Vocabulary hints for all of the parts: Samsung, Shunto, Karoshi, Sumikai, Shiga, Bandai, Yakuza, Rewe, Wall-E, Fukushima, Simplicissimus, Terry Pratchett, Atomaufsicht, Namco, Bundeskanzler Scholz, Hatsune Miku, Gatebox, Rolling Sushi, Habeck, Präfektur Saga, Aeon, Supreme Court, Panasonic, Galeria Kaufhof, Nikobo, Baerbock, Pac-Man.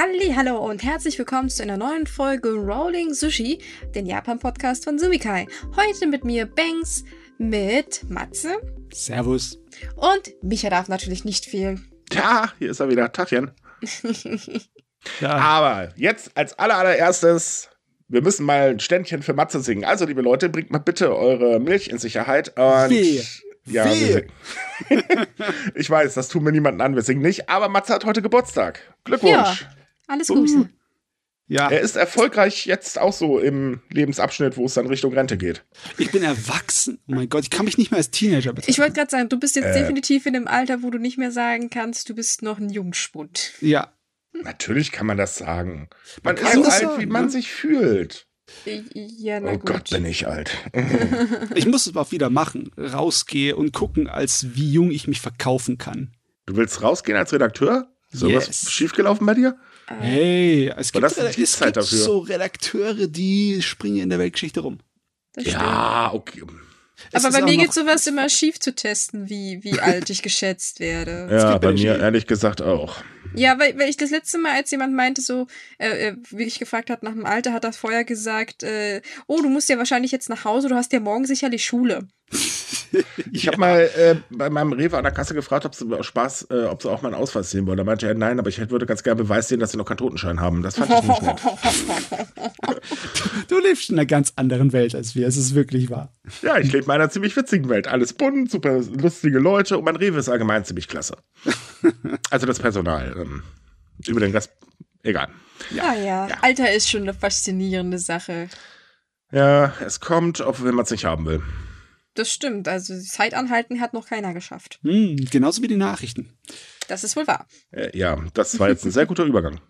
Hallihallo und herzlich willkommen zu einer neuen Folge Rolling Sushi, den Japan-Podcast von Sumikai. Heute mit mir Banks, mit Matze. Servus. Und Micha darf natürlich nicht fehlen. Ja, hier ist er wieder. Tachchen. Ja. Aber jetzt als allererstes, wir müssen mal ein Ständchen für Matze singen. Also, liebe Leute, bringt mal bitte eure Milch in Sicherheit. Und wehe. Ja, ich weiß, das tun mir niemanden an, wir singen nicht, aber Matze hat heute Geburtstag. Glückwunsch. Ja, alles Gute. Ja. Er ist erfolgreich jetzt auch so im Lebensabschnitt, wo es dann Richtung Rente geht. Ich bin erwachsen. Oh mein Gott, ich kann mich nicht mehr als Teenager bezeichnen. Ich wollte gerade sagen, du bist jetzt definitiv in dem Alter, wo du nicht mehr sagen kannst, du bist noch ein Jungspund. Ja. Natürlich kann man das sagen. Man ist so alt, sagen, wie man sich fühlt. Ja, na gut. Gott, bin ich alt. Ich muss es auch wieder machen. Rausgehe und gucken, als wie jung ich mich verkaufen kann. Du willst rausgehen als Redakteur? So yes. Was schiefgelaufen bei dir? Hey, es gibt so Redakteure, die springen in der Weltgeschichte rum. Ja, okay. Aber bei mir geht sowas immer schief zu testen, wie alt ich geschätzt werde. Ja, bei mir ehrlich gesagt auch. Ja, weil ich das letzte Mal, als jemand meinte, so, wirklich gefragt hat nach dem Alter, hat er vorher gesagt, du musst ja wahrscheinlich jetzt nach Hause, du hast ja morgen sicherlich Schule. Ich habe mal bei meinem Rewe an der Kasse gefragt, ob sie Spaß, ob sie auch meinen Ausweis sehen wollen. Da meinte er, nein, aber ich würde ganz gerne Beweis sehen, dass sie noch keinen Totenschein haben. Das fand ich nicht nett. Du lebst in einer ganz anderen Welt als wir, es ist wirklich wahr. Ja, ich lebe in einer ziemlich witzigen Welt. Alles bunt, super lustige Leute und mein Rewe ist allgemein ziemlich klasse. Also das Personal. Über den Rest, egal. Ja. Ja, Alter ist schon eine faszinierende Sache. Ja, es kommt, ob man es nicht haben will. Das stimmt, also Zeit anhalten hat noch keiner geschafft. Genauso wie die Nachrichten. Das ist wohl wahr. Ja, das war jetzt ein sehr guter Übergang.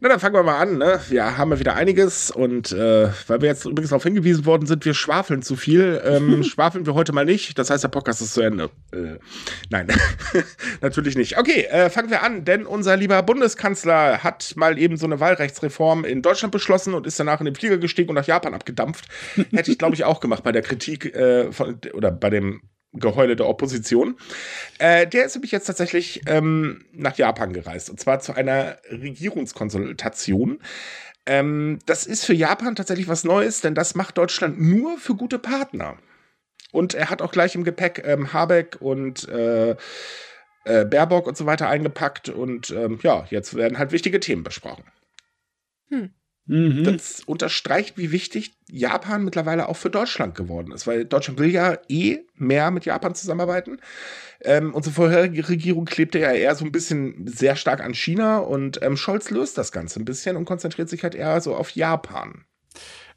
Na, dann fangen wir mal an, ne? Wir haben ja wieder einiges und weil wir jetzt übrigens darauf hingewiesen worden sind, wir schwafeln zu viel, schwafeln wir heute mal nicht, das heißt, der Podcast ist zu Ende. Nein, natürlich nicht. Okay, fangen wir an, denn unser lieber Bundeskanzler hat mal eben so eine Wahlrechtsreform in Deutschland beschlossen und ist danach in den Flieger gestiegen und nach Japan abgedampft. Hätte ich, glaube ich, auch gemacht bei der Kritik oder bei dem Geheule der Opposition. Der ist nämlich jetzt tatsächlich nach Japan gereist. Und zwar zu einer Regierungskonsultation. Das ist für Japan tatsächlich was Neues, denn das macht Deutschland nur für gute Partner. Und er hat auch gleich im Gepäck Habeck und Baerbock und so weiter eingepackt. Und jetzt werden halt wichtige Themen besprochen. Das unterstreicht, wie wichtig Japan mittlerweile auch für Deutschland geworden ist, weil Deutschland will ja mehr mit Japan zusammenarbeiten. Unsere vorherige Regierung klebte ja eher so ein bisschen sehr stark an China und Scholz löst das Ganze ein bisschen und konzentriert sich halt eher so auf Japan.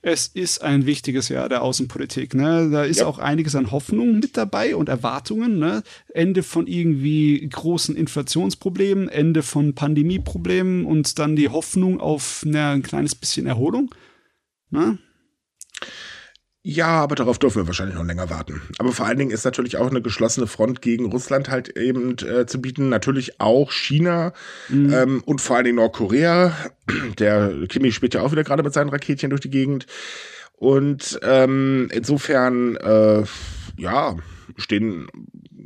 Es ist ein wichtiges Jahr der Außenpolitik, ne? Da ist auch einiges an Hoffnung mit dabei und Erwartungen, ne? Ende von irgendwie großen Inflationsproblemen, Ende von Pandemieproblemen und dann die Hoffnung auf ein kleines bisschen Erholung, ne? Ja, aber darauf dürfen wir wahrscheinlich noch länger warten. Aber vor allen Dingen ist natürlich auch eine geschlossene Front gegen Russland halt eben zu bieten. Natürlich auch China und vor allen Dingen Nordkorea. Der Kimi spielt ja auch wieder gerade mit seinen Raketchen durch die Gegend. Und insofern, stehen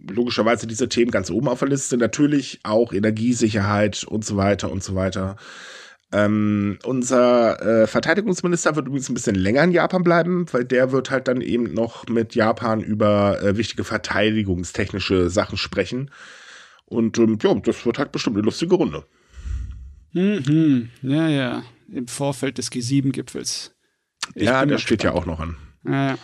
logischerweise diese Themen ganz oben auf der Liste. Natürlich auch Energiesicherheit und so weiter und so weiter. Unser Verteidigungsminister wird übrigens ein bisschen länger in Japan bleiben, weil der wird halt dann eben noch mit Japan über wichtige verteidigungstechnische Sachen sprechen. Und das wird halt bestimmt eine lustige Runde. Ja, im Vorfeld des G7-Gipfels. Ja, der steht ja auch noch an. Ja.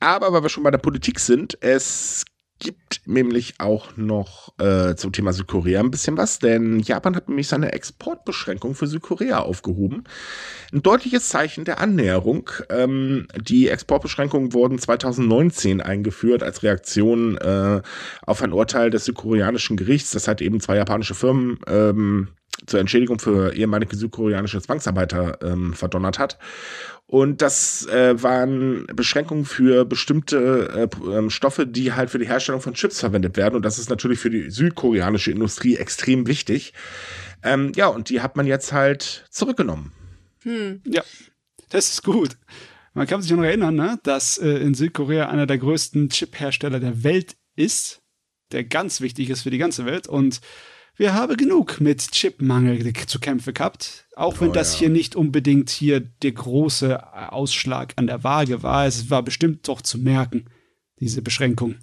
Aber weil wir schon bei der Politik sind, es gibt nämlich auch noch zum Thema Südkorea ein bisschen was, denn Japan hat nämlich seine Exportbeschränkung für Südkorea aufgehoben. Ein deutliches Zeichen der Annäherung. Die Exportbeschränkungen wurden 2019 eingeführt als Reaktion auf ein Urteil des südkoreanischen Gerichts, das halt eben zwei japanische Firmen zur Entschädigung für ehemalige südkoreanische Zwangsarbeiter verdonnert hat. Und das waren Beschränkungen für bestimmte Stoffe, die halt für die Herstellung von Chips verwendet werden. Und das ist natürlich für die südkoreanische Industrie extrem wichtig. Und die hat man jetzt halt zurückgenommen. Ja, das ist gut. Man kann sich noch erinnern, ne, dass in Südkorea einer der größten Chip-Hersteller der Welt ist, der ganz wichtig ist für die ganze Welt. Und wir haben genug mit Chipmangel zu kämpfen gehabt. Auch wenn das hier nicht unbedingt hier der große Ausschlag an der Waage war. Es war bestimmt doch zu merken, diese Beschränkung.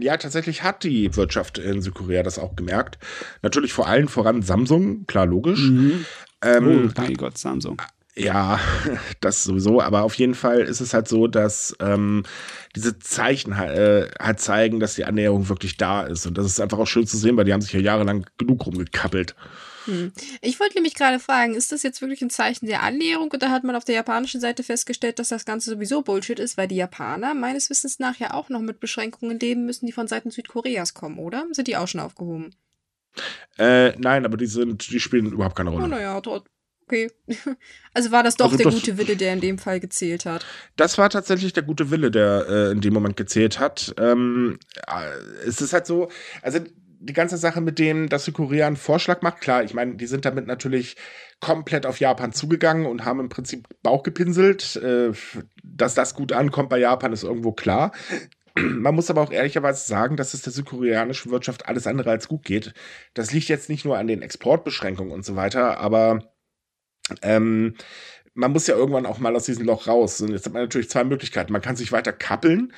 Ja, tatsächlich hat die Wirtschaft in Südkorea das auch gemerkt. Natürlich vor allem voran Samsung, klar, logisch. Mhm. Oh mein Gott, Samsung. Ja, das sowieso, aber auf jeden Fall ist es halt so, dass diese Zeichen halt zeigen, dass die Annäherung wirklich da ist. Und das ist einfach auch schön zu sehen, weil die haben sich ja jahrelang genug rumgekappelt. Hm. Ich wollte nämlich gerade fragen, ist das jetzt wirklich ein Zeichen der Annäherung oder hat man auf der japanischen Seite festgestellt, dass das Ganze sowieso Bullshit ist, weil die Japaner meines Wissens nach ja auch noch mit Beschränkungen leben müssen, die von Seiten Südkoreas kommen, oder? Sind die auch schon aufgehoben? Nein, aber die spielen überhaupt keine Rolle. Oh, naja, trotzdem. Okay, also war das doch der gute Wille, der in dem Fall gezählt hat? Das war tatsächlich der gute Wille, der in dem Moment gezählt hat. Es ist halt so, also die ganze Sache mit dem, dass Südkorea einen Vorschlag macht, klar, ich meine, die sind damit natürlich komplett auf Japan zugegangen und haben im Prinzip Bauch gepinselt. Dass das gut ankommt bei Japan, ist irgendwo klar. Man muss aber auch ehrlicherweise sagen, dass es der südkoreanischen Wirtschaft alles andere als gut geht. Das liegt jetzt nicht nur an den Exportbeschränkungen und so weiter, aber man muss ja irgendwann auch mal aus diesem Loch raus. Und jetzt hat man natürlich zwei Möglichkeiten. Man kann sich weiter kappeln.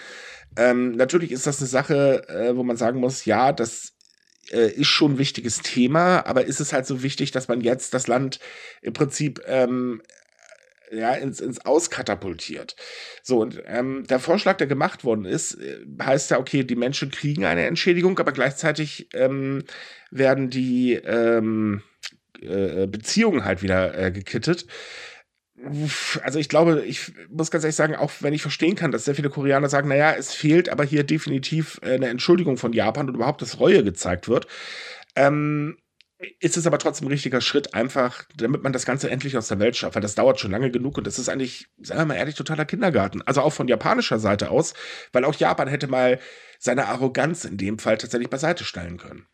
Natürlich ist das eine Sache, wo man sagen muss, ja, das ist schon ein wichtiges Thema, aber ist es halt so wichtig, dass man jetzt das Land im Prinzip ins Aus katapultiert. So, und der Vorschlag, der gemacht worden ist, heißt ja, okay, die Menschen kriegen eine Entschädigung, aber gleichzeitig werden die Beziehungen halt wieder gekittet. Also ich glaube, ich muss ganz ehrlich sagen, auch wenn ich verstehen kann, dass sehr viele Koreaner sagen, naja, es fehlt aber hier definitiv eine Entschuldigung von Japan und überhaupt, dass Reue gezeigt wird, ist es aber trotzdem ein richtiger Schritt, einfach, damit man das Ganze endlich aus der Welt schafft, weil das dauert schon lange genug und das ist eigentlich, sagen wir mal ehrlich, totaler Kindergarten. Also auch von japanischer Seite aus, weil auch Japan hätte mal seine Arroganz in dem Fall tatsächlich beiseite stellen können.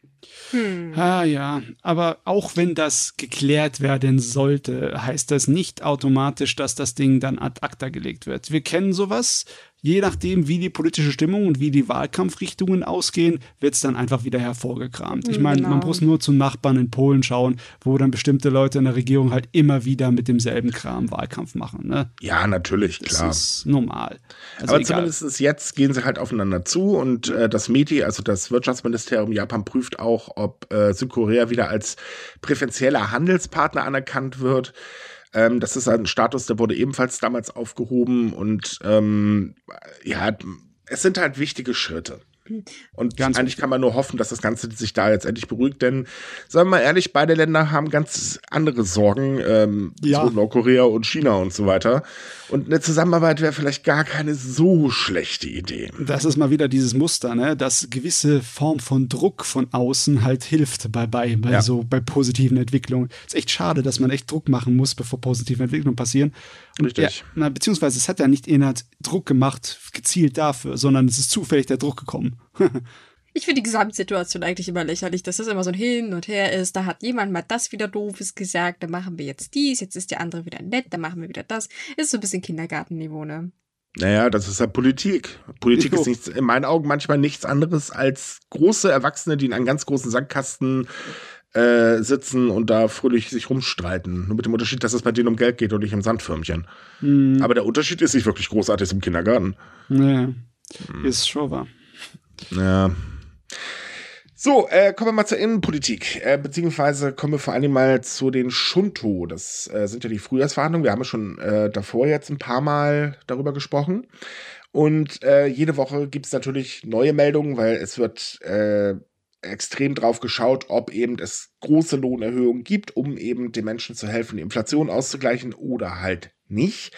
Hm. Ah ja, aber auch wenn das geklärt werden sollte, heißt das nicht automatisch, dass das Ding dann ad acta gelegt wird. Wir kennen sowas, je nachdem, wie die politische Stimmung und wie die Wahlkampfrichtungen ausgehen, wird es dann einfach wieder hervorgekramt. Ich meine, man muss nur zum Nachbarn in Polen schauen, wo dann bestimmte Leute in der Regierung halt immer wieder mit demselben Kram Wahlkampf machen. Ne? Ja, natürlich, klar. Das ist normal. Also aber zumindest jetzt gehen sie halt aufeinander zu und das METI, also das Wirtschaftsministerium Japan, prüft auch, ob Südkorea wieder als präferentieller Handelspartner anerkannt wird. Das ist ein Status, der wurde ebenfalls damals aufgehoben und es sind halt wichtige Schritte. Und ganz eigentlich kann man nur hoffen, dass das Ganze sich da jetzt endlich beruhigt, denn, sagen wir mal ehrlich, beide Länder haben ganz andere Sorgen, so Nordkorea und China und so weiter. Und eine Zusammenarbeit wäre vielleicht gar keine so schlechte Idee. Das ist mal wieder dieses Muster, ne, dass gewisse Form von Druck von außen halt hilft bei positiven Entwicklungen. Ist echt schade, dass man echt Druck machen muss, bevor positive Entwicklungen passieren. Und richtig. Ja, beziehungsweise es hat ja nicht inhalt Druck gemacht, gezielt dafür, sondern es ist zufällig der Druck gekommen. Ich finde die Gesamtsituation eigentlich immer lächerlich, dass das immer so ein Hin und Her ist. Da hat jemand mal das wieder Doofes gesagt, dann machen wir jetzt dies, jetzt ist der andere wieder nett, dann machen wir wieder das. Ist so ein bisschen Kindergartenniveau, ne? Naja, das ist ja Politik. Politik ist nichts, in meinen Augen manchmal nichts anderes als große Erwachsene, die in einem ganz großen Sandkasten sitzen und da fröhlich sich rumstreiten. Nur mit dem Unterschied, dass es bei denen um Geld geht und nicht um Sandförmchen. Mhm. Aber der Unterschied ist nicht wirklich großartig im Kindergarten. Ja, ist schon wahr. Ja. So, kommen wir mal zur Innenpolitik, beziehungsweise kommen wir vor allem mal zu den Shunto. Das sind ja die Frühjahrsverhandlungen. Wir haben ja schon davor jetzt ein paar Mal darüber gesprochen. Und jede Woche gibt es natürlich neue Meldungen, weil es wird extrem drauf geschaut, ob eben es große Lohnerhöhungen gibt, um eben den Menschen zu helfen, die Inflation auszugleichen oder halt nicht.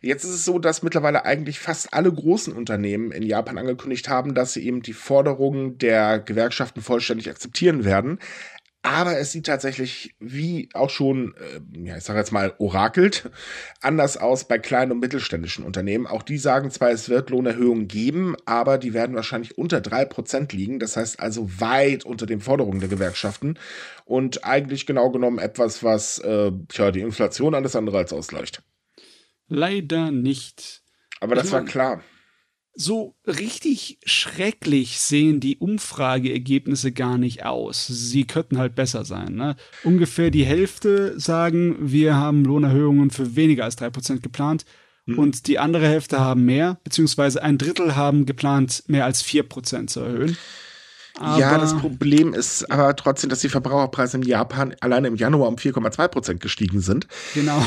Jetzt ist es so, dass mittlerweile eigentlich fast alle großen Unternehmen in Japan angekündigt haben, dass sie eben die Forderungen der Gewerkschaften vollständig akzeptieren werden. Aber es sieht tatsächlich, wie auch schon, ich sage jetzt mal, orakelt, anders aus bei kleinen und mittelständischen Unternehmen. Auch die sagen zwar, es wird Lohnerhöhungen geben, aber die werden wahrscheinlich unter 3% liegen. Das heißt also weit unter den Forderungen der Gewerkschaften. Und eigentlich genau genommen etwas, was die Inflation alles andere als ausgleicht. Leider nicht. Aber das war klar. so richtig schrecklich sehen die Umfrageergebnisse gar nicht aus. Sie könnten halt besser sein, ne? Ungefähr die Hälfte sagen, wir haben Lohnerhöhungen für weniger als 3% geplant. Und die andere Hälfte haben mehr, beziehungsweise ein Drittel haben geplant, mehr als 4% zu erhöhen. Aber ja, das Problem ist aber trotzdem, dass die Verbraucherpreise in Japan alleine im Januar um 4,2% gestiegen sind. Genau.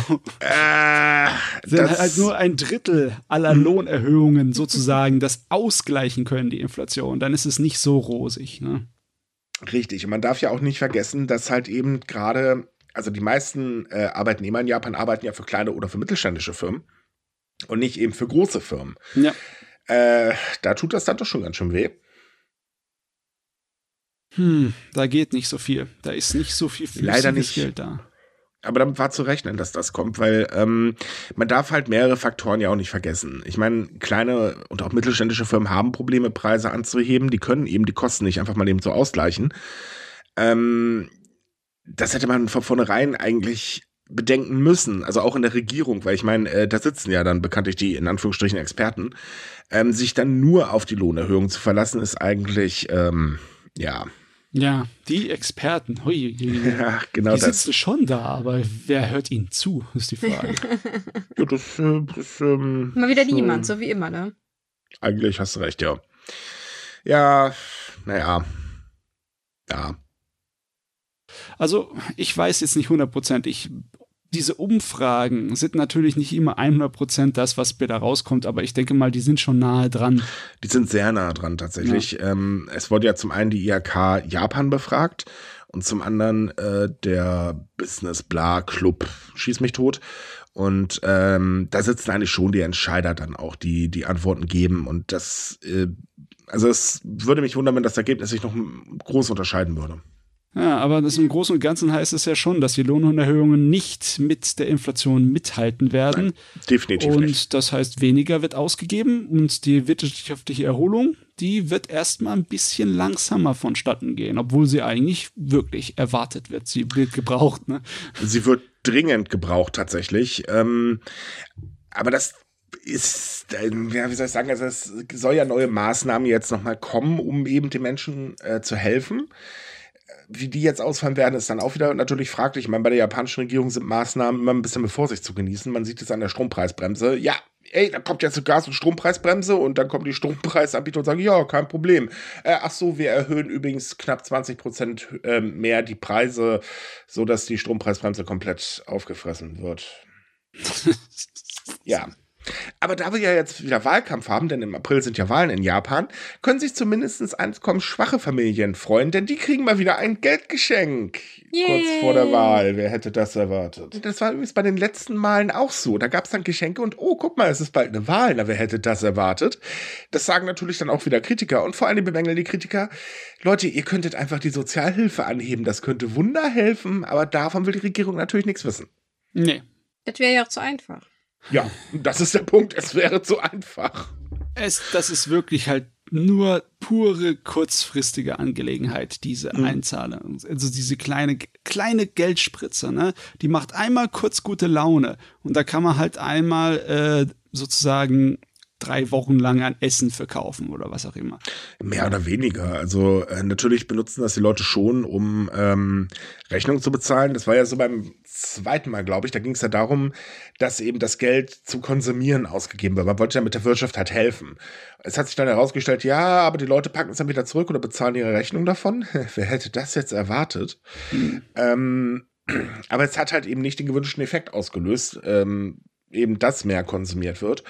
Sind halt nur ein Drittel aller Lohnerhöhungen sozusagen das ausgleichen können, die Inflation. Dann ist es nicht so rosig, ne? Richtig. Und man darf ja auch nicht vergessen, dass halt eben gerade, also die meisten Arbeitnehmer in Japan arbeiten ja für kleine oder für mittelständische Firmen. Und nicht eben für große Firmen. Ja. Da tut das dann doch schon ganz schön weh. Da geht nicht so viel. Da ist nicht so viel flüssiges Geld da. Aber damit war zu rechnen, dass das kommt, weil man darf halt mehrere Faktoren ja auch nicht vergessen. Ich meine, kleine und auch mittelständische Firmen haben Probleme, Preise anzuheben. Die können eben die Kosten nicht einfach mal eben so ausgleichen. Das hätte man von vornherein eigentlich bedenken müssen, also auch in der Regierung, weil ich meine, da sitzen ja dann bekanntlich die in Anführungsstrichen Experten, sich dann nur auf die Lohnerhöhung zu verlassen, ist eigentlich, ja. Ja, die Experten, ja, genau, die sitzen das schon da, aber wer hört ihnen zu, ist die Frage. Ja, das mal wieder niemand, so wie immer, ne? Eigentlich hast du recht, ja. Ja, naja, ja. Also, ich weiß jetzt nicht 100%. Diese Umfragen sind natürlich nicht immer 100% das, was da rauskommt, aber ich denke mal, die sind schon nahe dran. Die sind sehr nahe dran tatsächlich. Ja. Es wurde ja zum einen die IHK Japan befragt und zum anderen der Business Bla Club schieß mich tot. Und da sitzen eigentlich schon die Entscheider dann auch, die Antworten geben. Und das, also es würde mich wundern, wenn das Ergebnis sich noch groß unterscheiden würde. Ja, aber das im Großen und Ganzen heißt es ja schon, dass die Lohnerhöhungen nicht mit der Inflation mithalten werden. Nein, definitiv nicht. Und das heißt, weniger wird ausgegeben und die wirtschaftliche Erholung, die wird erstmal ein bisschen langsamer vonstatten gehen, obwohl sie eigentlich wirklich erwartet wird. Sie wird gebraucht, ne? Sie wird dringend gebraucht, tatsächlich. Aber das ist, ja, wie soll ich sagen, also es soll ja neue Maßnahmen jetzt nochmal kommen, um eben den Menschen zu helfen. Wie die jetzt ausfallen werden, ist dann auch wieder natürlich fraglich. Ich meine, bei der japanischen Regierung sind Maßnahmen immer ein bisschen mit Vorsicht zu genießen. Man sieht es an der Strompreisbremse. Ja, ey, da kommt jetzt eine Gas- und Strompreisbremse und dann kommen die Strompreisanbieter und sagen, ja, kein Problem. Ach so, wir erhöhen übrigens knapp 20% mehr die Preise, sodass die Strompreisbremse komplett aufgefressen wird. Ja. Aber da wir ja jetzt wieder Wahlkampf haben, denn im April sind ja Wahlen in Japan, können sich zumindest einkommensschwache Familien freuen, denn die kriegen mal wieder ein Geldgeschenk. Yay. Kurz vor der Wahl. Wer hätte das erwartet? Das war übrigens bei den letzten Malen auch so. Da gab es dann Geschenke und oh, guck mal, es ist bald eine Wahl. Na, wer hätte das erwartet? Das sagen natürlich dann auch wieder Kritiker und vor allem bemängeln die Kritiker, Leute, ihr könntet einfach die Sozialhilfe anheben. Das könnte Wunder helfen, aber davon will die Regierung natürlich nichts wissen. Nee. Das wäre ja auch zu einfach. Ja, das ist der Punkt. Es wäre zu einfach. Das ist wirklich halt nur pure kurzfristige Angelegenheit, diese Einzahlung. Also diese kleine Geldspritze, ne? Die macht einmal kurz gute Laune. Und da kann man halt einmal sozusagen 3 Wochen lang an Essen verkaufen oder was auch immer. Mehr oder weniger. Also natürlich benutzen das die Leute schon, um Rechnungen zu bezahlen. Das war ja so beim zweiten Mal, glaube ich. Da ging es ja darum, dass eben das Geld zum Konsumieren ausgegeben wird. Man wollte ja mit der Wirtschaft halt helfen. Es hat sich dann herausgestellt, ja, aber die Leute packen es dann wieder zurück oder bezahlen ihre Rechnung davon. Wer hätte das jetzt erwartet? Aber es hat halt eben nicht den gewünschten Effekt ausgelöst, eben das mehr konsumiert wird.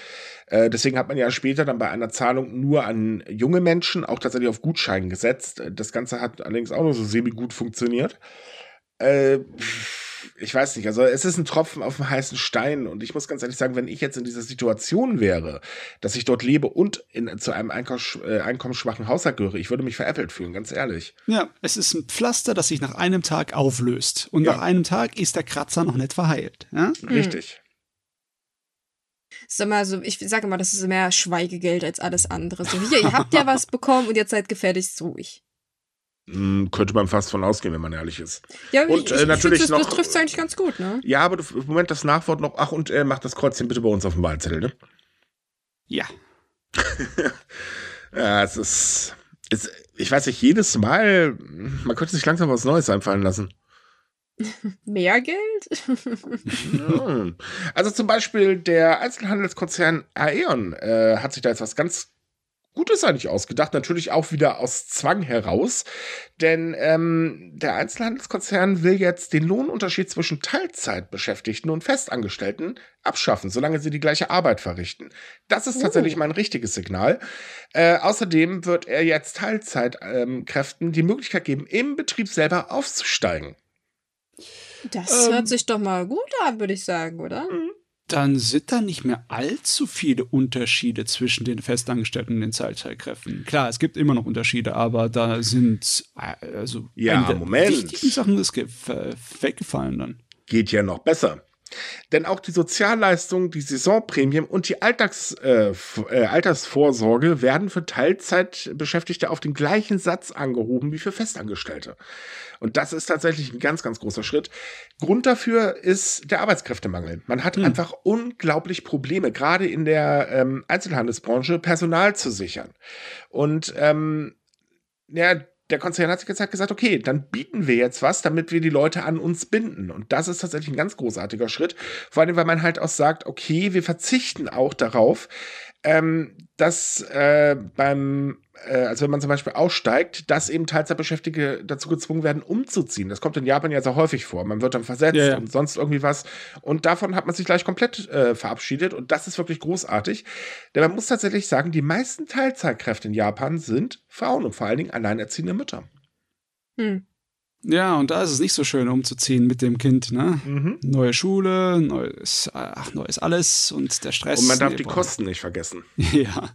Deswegen hat man ja später dann bei einer Zahlung nur an junge Menschen auch tatsächlich auf Gutschein gesetzt. Das Ganze hat allerdings auch nur so semi-gut funktioniert. Ich weiß nicht, also es ist ein Tropfen auf dem heißen Stein und ich muss ganz ehrlich sagen, wenn ich jetzt in dieser Situation wäre, dass ich dort lebe und zu einem einkommensschwachen Haushalt gehöre, ich würde mich veräppelt fühlen, ganz ehrlich. Ja, es ist ein Pflaster, das sich nach einem Tag auflöst und nach einem Tag ist der Kratzer noch nicht verheilt. Ja? Richtig. Sag mal, so, ich sage mal, das ist mehr Schweigegeld als alles andere. So, hier, ihr habt ja was bekommen und jetzt seid gefälligst ruhig. Könnte man fast von ausgehen, wenn man ehrlich ist. Ja, und natürlich das trifft es eigentlich ganz gut, ne? Ja, aber im Moment das Nachwort noch, ach, und macht das Kreuzchen bitte bei uns auf dem Wahlzettel, ne? Ja. Ja, es ist, ich weiß nicht, jedes Mal, man könnte sich langsam was Neues einfallen lassen. Mehr Geld? Ja. Also zum Beispiel der Einzelhandelskonzern Aeon hat sich da jetzt was ganz Gutes eigentlich ausgedacht, natürlich auch wieder aus Zwang heraus, denn der Einzelhandelskonzern will jetzt den Lohnunterschied zwischen Teilzeitbeschäftigten und Festangestellten abschaffen, solange sie die gleiche Arbeit verrichten. Das ist tatsächlich mal ein richtiges Signal. Außerdem wird er jetzt Teilzeitkräften die Möglichkeit geben, im Betrieb selber aufzusteigen. Das hört sich doch mal gut an, würde ich sagen, oder? Dann sind da nicht mehr allzu viele Unterschiede zwischen den Festangestellten und den Teilzeitkräften. Klar, es gibt immer noch Unterschiede, aber da sind also wichtigen Sachen ist weggefallen dann. Geht ja noch besser. Denn auch die Sozialleistungen, die Saisonprämien und die Altersvorsorge werden für Teilzeitbeschäftigte auf den gleichen Satz angehoben wie für Festangestellte. Und das ist tatsächlich ein ganz, ganz großer Schritt. Grund dafür ist der Arbeitskräftemangel. Man hat einfach unglaublich Probleme, gerade in der Einzelhandelsbranche, Personal zu sichern. Und der Konzern hat sich jetzt gesagt, okay, dann bieten wir jetzt was, damit wir die Leute an uns binden. Und das ist tatsächlich ein ganz großartiger Schritt. Vor allem, weil man halt auch sagt, okay, wir verzichten auch darauf, dass also wenn man zum Beispiel aussteigt, dass eben Teilzeitbeschäftigte dazu gezwungen werden, umzuziehen. Das kommt in Japan ja sehr häufig vor. Man wird dann versetzt und sonst irgendwie was. Und davon hat man sich gleich komplett verabschiedet. Und das ist wirklich großartig. Denn man muss tatsächlich sagen, die meisten Teilzeitkräfte in Japan sind Frauen und vor allen Dingen alleinerziehende Mütter. Ja, und da ist es nicht so schön, umzuziehen mit dem Kind, ne? Neue Schule, neues alles und der Stress. Und man darf die Kosten nicht vergessen. Ja.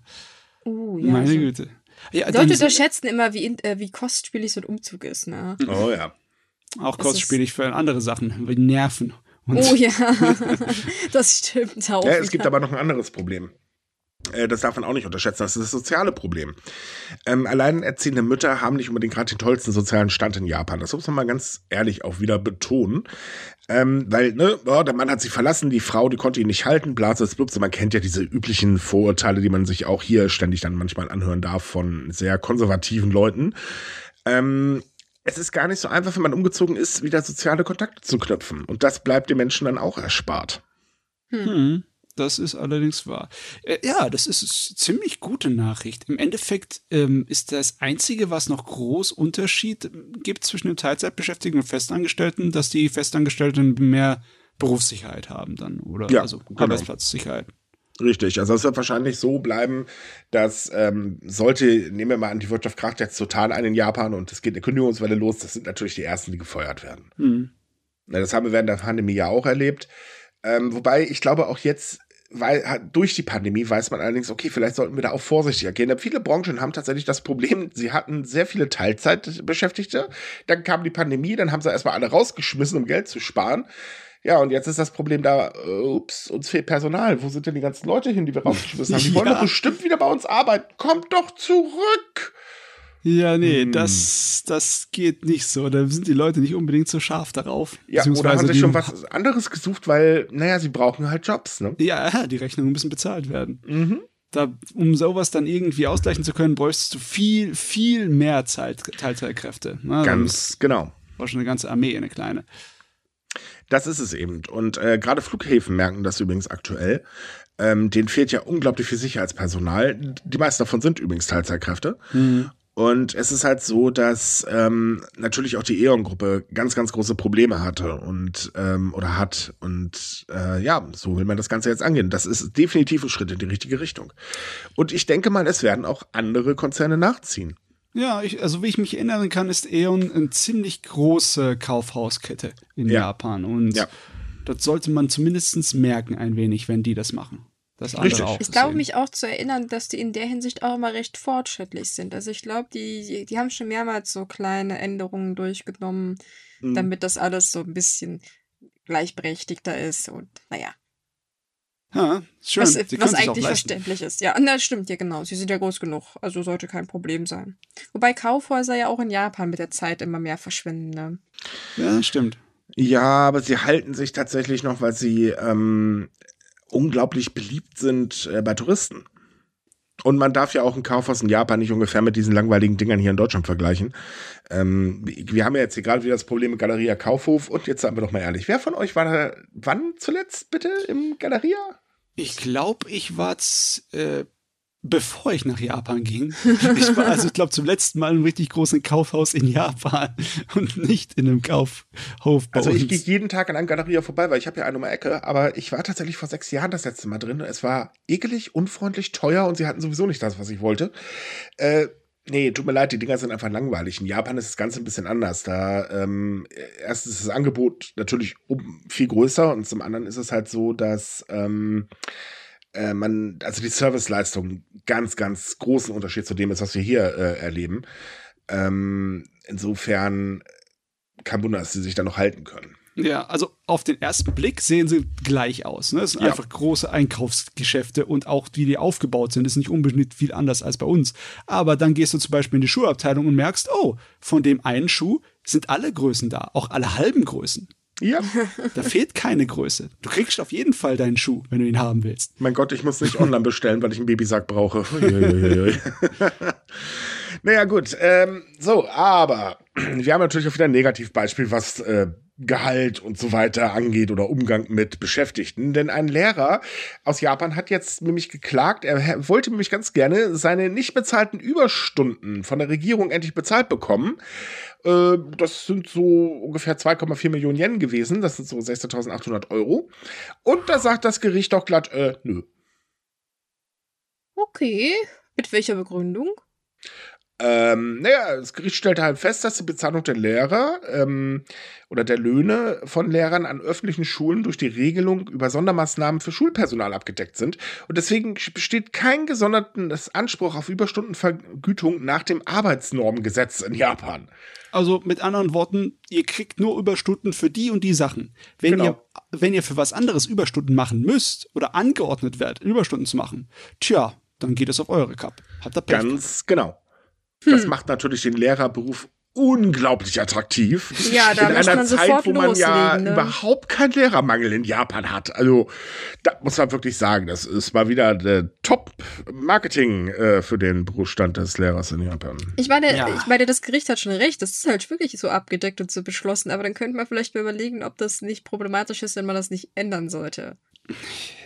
Meine Güte. Ja, Leute unterschätzen immer, wie kostspielig so ein Umzug ist, ne? Oh ja. Auch kostspielig für andere Sachen, wie Nerven. Und das stimmt auch. Ja, es gibt aber noch ein anderes Problem. Das darf man auch nicht unterschätzen. Das ist das soziale Problem. Alleinerziehende Mütter haben nicht unbedingt gerade den tollsten sozialen Stand in Japan. Das muss man mal ganz ehrlich auch wieder betonen. Weil, der Mann hat sie verlassen, die Frau, die konnte ihn nicht halten, blases Blups. Man kennt ja diese üblichen Vorurteile, die man sich auch hier ständig dann manchmal anhören darf von sehr konservativen Leuten. Es ist gar nicht so einfach, wenn man umgezogen ist, wieder soziale Kontakte zu knüpfen. Und das bleibt den Menschen dann auch erspart. Das ist allerdings wahr. Ja, das ist eine ziemlich gute Nachricht. Im Endeffekt ist das Einzige, was noch groß Unterschied gibt zwischen den Teilzeitbeschäftigten und Festangestellten, dass die Festangestellten mehr Berufssicherheit haben dann, oder? Ja, also genau. Arbeitsplatzsicherheit. Richtig, also es wird wahrscheinlich so bleiben, dass nehmen wir mal an, die Wirtschaft kracht jetzt total ein in Japan und es geht eine Kündigungswelle los, das sind natürlich die Ersten, die gefeuert werden. Das haben wir während der Pandemie ja auch erlebt. Wobei, ich glaube auch jetzt, weil durch die Pandemie weiß man allerdings, okay, vielleicht sollten wir da auch vorsichtiger gehen. Denn viele Branchen haben tatsächlich das Problem, sie hatten sehr viele Teilzeitbeschäftigte, dann kam die Pandemie, dann haben sie erstmal alle rausgeschmissen, um Geld zu sparen. Ja, und jetzt ist das Problem da, uns fehlt Personal. Wo sind denn die ganzen Leute hin, die wir rausgeschmissen haben? Die wollen doch bestimmt wieder bei uns arbeiten. Kommt doch zurück! Ja, nee, das geht nicht so. Da sind die Leute nicht unbedingt so scharf darauf. Ja, oder haben sich schon was anderes gesucht, weil, sie brauchen halt Jobs, ne? Ja, die Rechnungen müssen bezahlt werden. Um sowas dann irgendwie ausgleichen zu können, bräuchtest du viel, viel mehr Teilzeitkräfte. Ganz genau. Du brauchst schon eine ganze Armee, eine kleine. Das ist es eben. Und gerade Flughäfen merken das übrigens aktuell. Denen fehlt ja unglaublich viel Sicherheitspersonal. Die meisten davon sind übrigens Teilzeitkräfte. Und es ist halt so, dass natürlich auch die Aeon-Gruppe ganz, ganz große Probleme hatte hat. Und so will man das Ganze jetzt angehen. Das ist definitiv ein Schritt in die richtige Richtung. Und ich denke mal, es werden auch andere Konzerne nachziehen. Ja, also wie ich mich erinnern kann, ist Aeon eine ziemlich große Kaufhauskette in Japan. Und das sollte man zumindest merken ein wenig, wenn die das machen. Das Richtig. Auch ich glaube mich auch zu erinnern, dass die in der Hinsicht auch immer recht fortschrittlich sind. Also ich glaube, die haben schon mehrmals so kleine Änderungen durchgenommen, damit das alles so ein bisschen gleichberechtigter ist und schön. Was eigentlich verständlich ist. Ja, das stimmt, ja genau. Sie sind ja groß genug, also sollte kein Problem sein. Wobei Kaufhäuser ja auch in Japan mit der Zeit immer mehr verschwinden. Ne? Ja, stimmt. Ja, aber sie halten sich tatsächlich noch, weil sie unglaublich beliebt sind bei Touristen. Und man darf ja auch ein Kaufhaus in Japan nicht ungefähr mit diesen langweiligen Dingern hier in Deutschland vergleichen. Wir haben ja jetzt hier gerade wieder das Problem mit Galeria Kaufhof. Und jetzt sagen wir doch mal ehrlich, wer von euch war wann zuletzt bitte im Galeria? Ich glaube, ich war bevor ich nach Japan ging. Ich war zum letzten Mal im richtig großen Kaufhaus in Japan und nicht in einem Kaufhof bei uns. Also ich gehe jeden Tag an einem Galeria vorbei, weil ich habe ja eine um die Ecke, aber ich war tatsächlich vor 6 Jahren das letzte Mal drin. Es war ekelig, unfreundlich, teuer und sie hatten sowieso nicht das, was ich wollte. Nee, tut mir leid, die Dinger sind einfach langweilig. In Japan ist das Ganze ein bisschen anders. Da erstens ist das Angebot natürlich viel größer und zum anderen ist es halt so, dass die Serviceleistung ganz, ganz großen Unterschied zu dem ist, was wir hier erleben. Insofern kein Wunder, dass sie sich da noch halten können. Ja, also auf den ersten Blick sehen sie gleich aus. Ne? Es sind einfach große Einkaufsgeschäfte und auch wie die aufgebaut sind, ist nicht unbedingt viel anders als bei uns. Aber dann gehst du zum Beispiel in die Schuhabteilung und merkst, oh, von dem einen Schuh sind alle Größen da, auch alle halben Größen. Ja. Da fehlt keine Größe. Du kriegst auf jeden Fall deinen Schuh, wenn du ihn haben willst. Mein Gott, ich muss nicht online bestellen, weil ich einen Babysack brauche. Naja, gut. Aber wir haben natürlich auch wieder ein Negativbeispiel, was Gehalt und so weiter angeht oder Umgang mit Beschäftigten. Denn ein Lehrer aus Japan hat jetzt nämlich geklagt, er wollte nämlich ganz gerne seine nicht bezahlten Überstunden von der Regierung endlich bezahlt bekommen. Das sind so ungefähr 2,4 Millionen Yen gewesen. Das sind so 16.800 Euro. Und da sagt das Gericht doch glatt, nö. Okay. Mit welcher Begründung? Das Gericht stellte halt fest, dass die Bezahlung der Lehrer oder der Löhne von Lehrern an öffentlichen Schulen durch die Regelung über Sondermaßnahmen für Schulpersonal abgedeckt sind. Und deswegen besteht kein gesondertes Anspruch auf Überstundenvergütung nach dem Arbeitsnormengesetz in Japan. Also mit anderen Worten, ihr kriegt nur Überstunden für die und die Sachen. Wenn ihr für was anderes Überstunden machen müsst oder angeordnet werdet, Überstunden zu machen, dann geht es auf eure Kappe. Habt ihr Pech. Ganz genau. Das macht natürlich den Lehrerberuf unglaublich attraktiv. Ja, da in einer Zeit, wo man ja überhaupt keinen Lehrermangel in Japan hat. Also, da muss man wirklich sagen, das ist mal wieder Top-Marketing für den Berufsstand des Lehrers in Japan. Ich meine, das Gericht hat schon recht. Das ist halt wirklich so abgedeckt und so beschlossen. Aber dann könnte man vielleicht mal überlegen, ob das nicht problematisch ist, wenn man das nicht ändern sollte.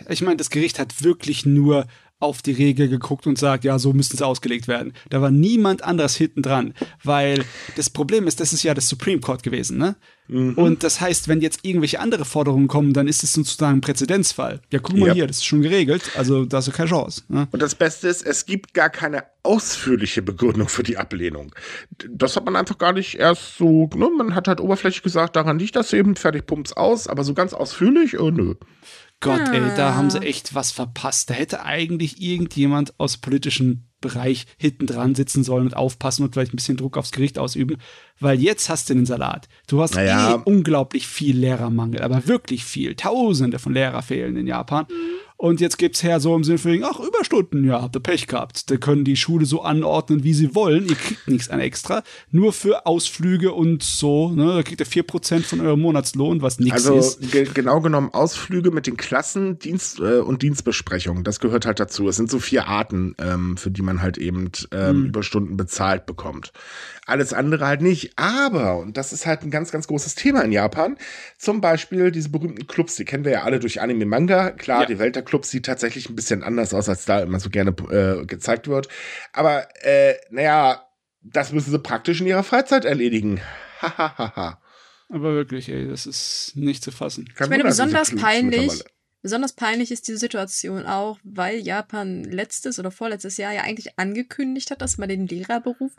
Ich meine, das Gericht hat wirklich nur auf die Regel geguckt und sagt, ja, so müssen sie ausgelegt werden. Da war niemand anders hinten dran, weil das Problem ist, das ist ja das Supreme Court gewesen, ne? Mhm. Und das heißt, wenn jetzt irgendwelche andere Forderungen kommen, dann ist es sozusagen ein Präzedenzfall. Ja, guck mal hier, das ist schon geregelt, also da hast du keine Chance. Ne? Und das Beste ist, es gibt gar keine ausführliche Begründung für die Ablehnung. Das hat man einfach gar nicht erst so, ne? Man hat halt oberflächlich gesagt, daran liegt das eben, fertig, pumps aus, aber so ganz ausführlich, nö. Gott, ey, da haben sie echt was verpasst. Da hätte eigentlich irgendjemand aus politischem Bereich hinten dran sitzen sollen und aufpassen und vielleicht ein bisschen Druck aufs Gericht ausüben, weil jetzt hast du den Salat. Du hast unglaublich viel Lehrermangel, aber wirklich viel. Tausende von Lehrer fehlen in Japan. Und jetzt gibt's her so im Sinne von, ach, Überstunden, ja, habt ihr Pech gehabt. Da können die Schule so anordnen, wie sie wollen. Ihr kriegt nichts an extra. Nur für Ausflüge und so, ne? Da kriegt ihr 4% von eurem Monatslohn, was nichts ist. Also genau genommen Ausflüge mit den Klassen, Dienst und Dienstbesprechungen. Das gehört halt dazu. Es sind so 4 Arten, für die man halt eben Überstunden bezahlt bekommt. Alles andere halt nicht. Aber, und das ist halt ein ganz, ganz großes Thema in Japan, zum Beispiel diese berühmten Clubs, die kennen wir ja alle durch Anime-Manga. Klar, die Welt der Clubs sieht tatsächlich ein bisschen anders aus, als da immer so gerne gezeigt wird. Aber, das müssen sie praktisch in ihrer Freizeit erledigen. Hahaha. Aber wirklich, ey, das ist nicht zu fassen. Ich meine, besonders peinlich ist diese Situation auch, weil Japan letztes oder vorletztes Jahr ja eigentlich angekündigt hat, dass man den Lehrerberuf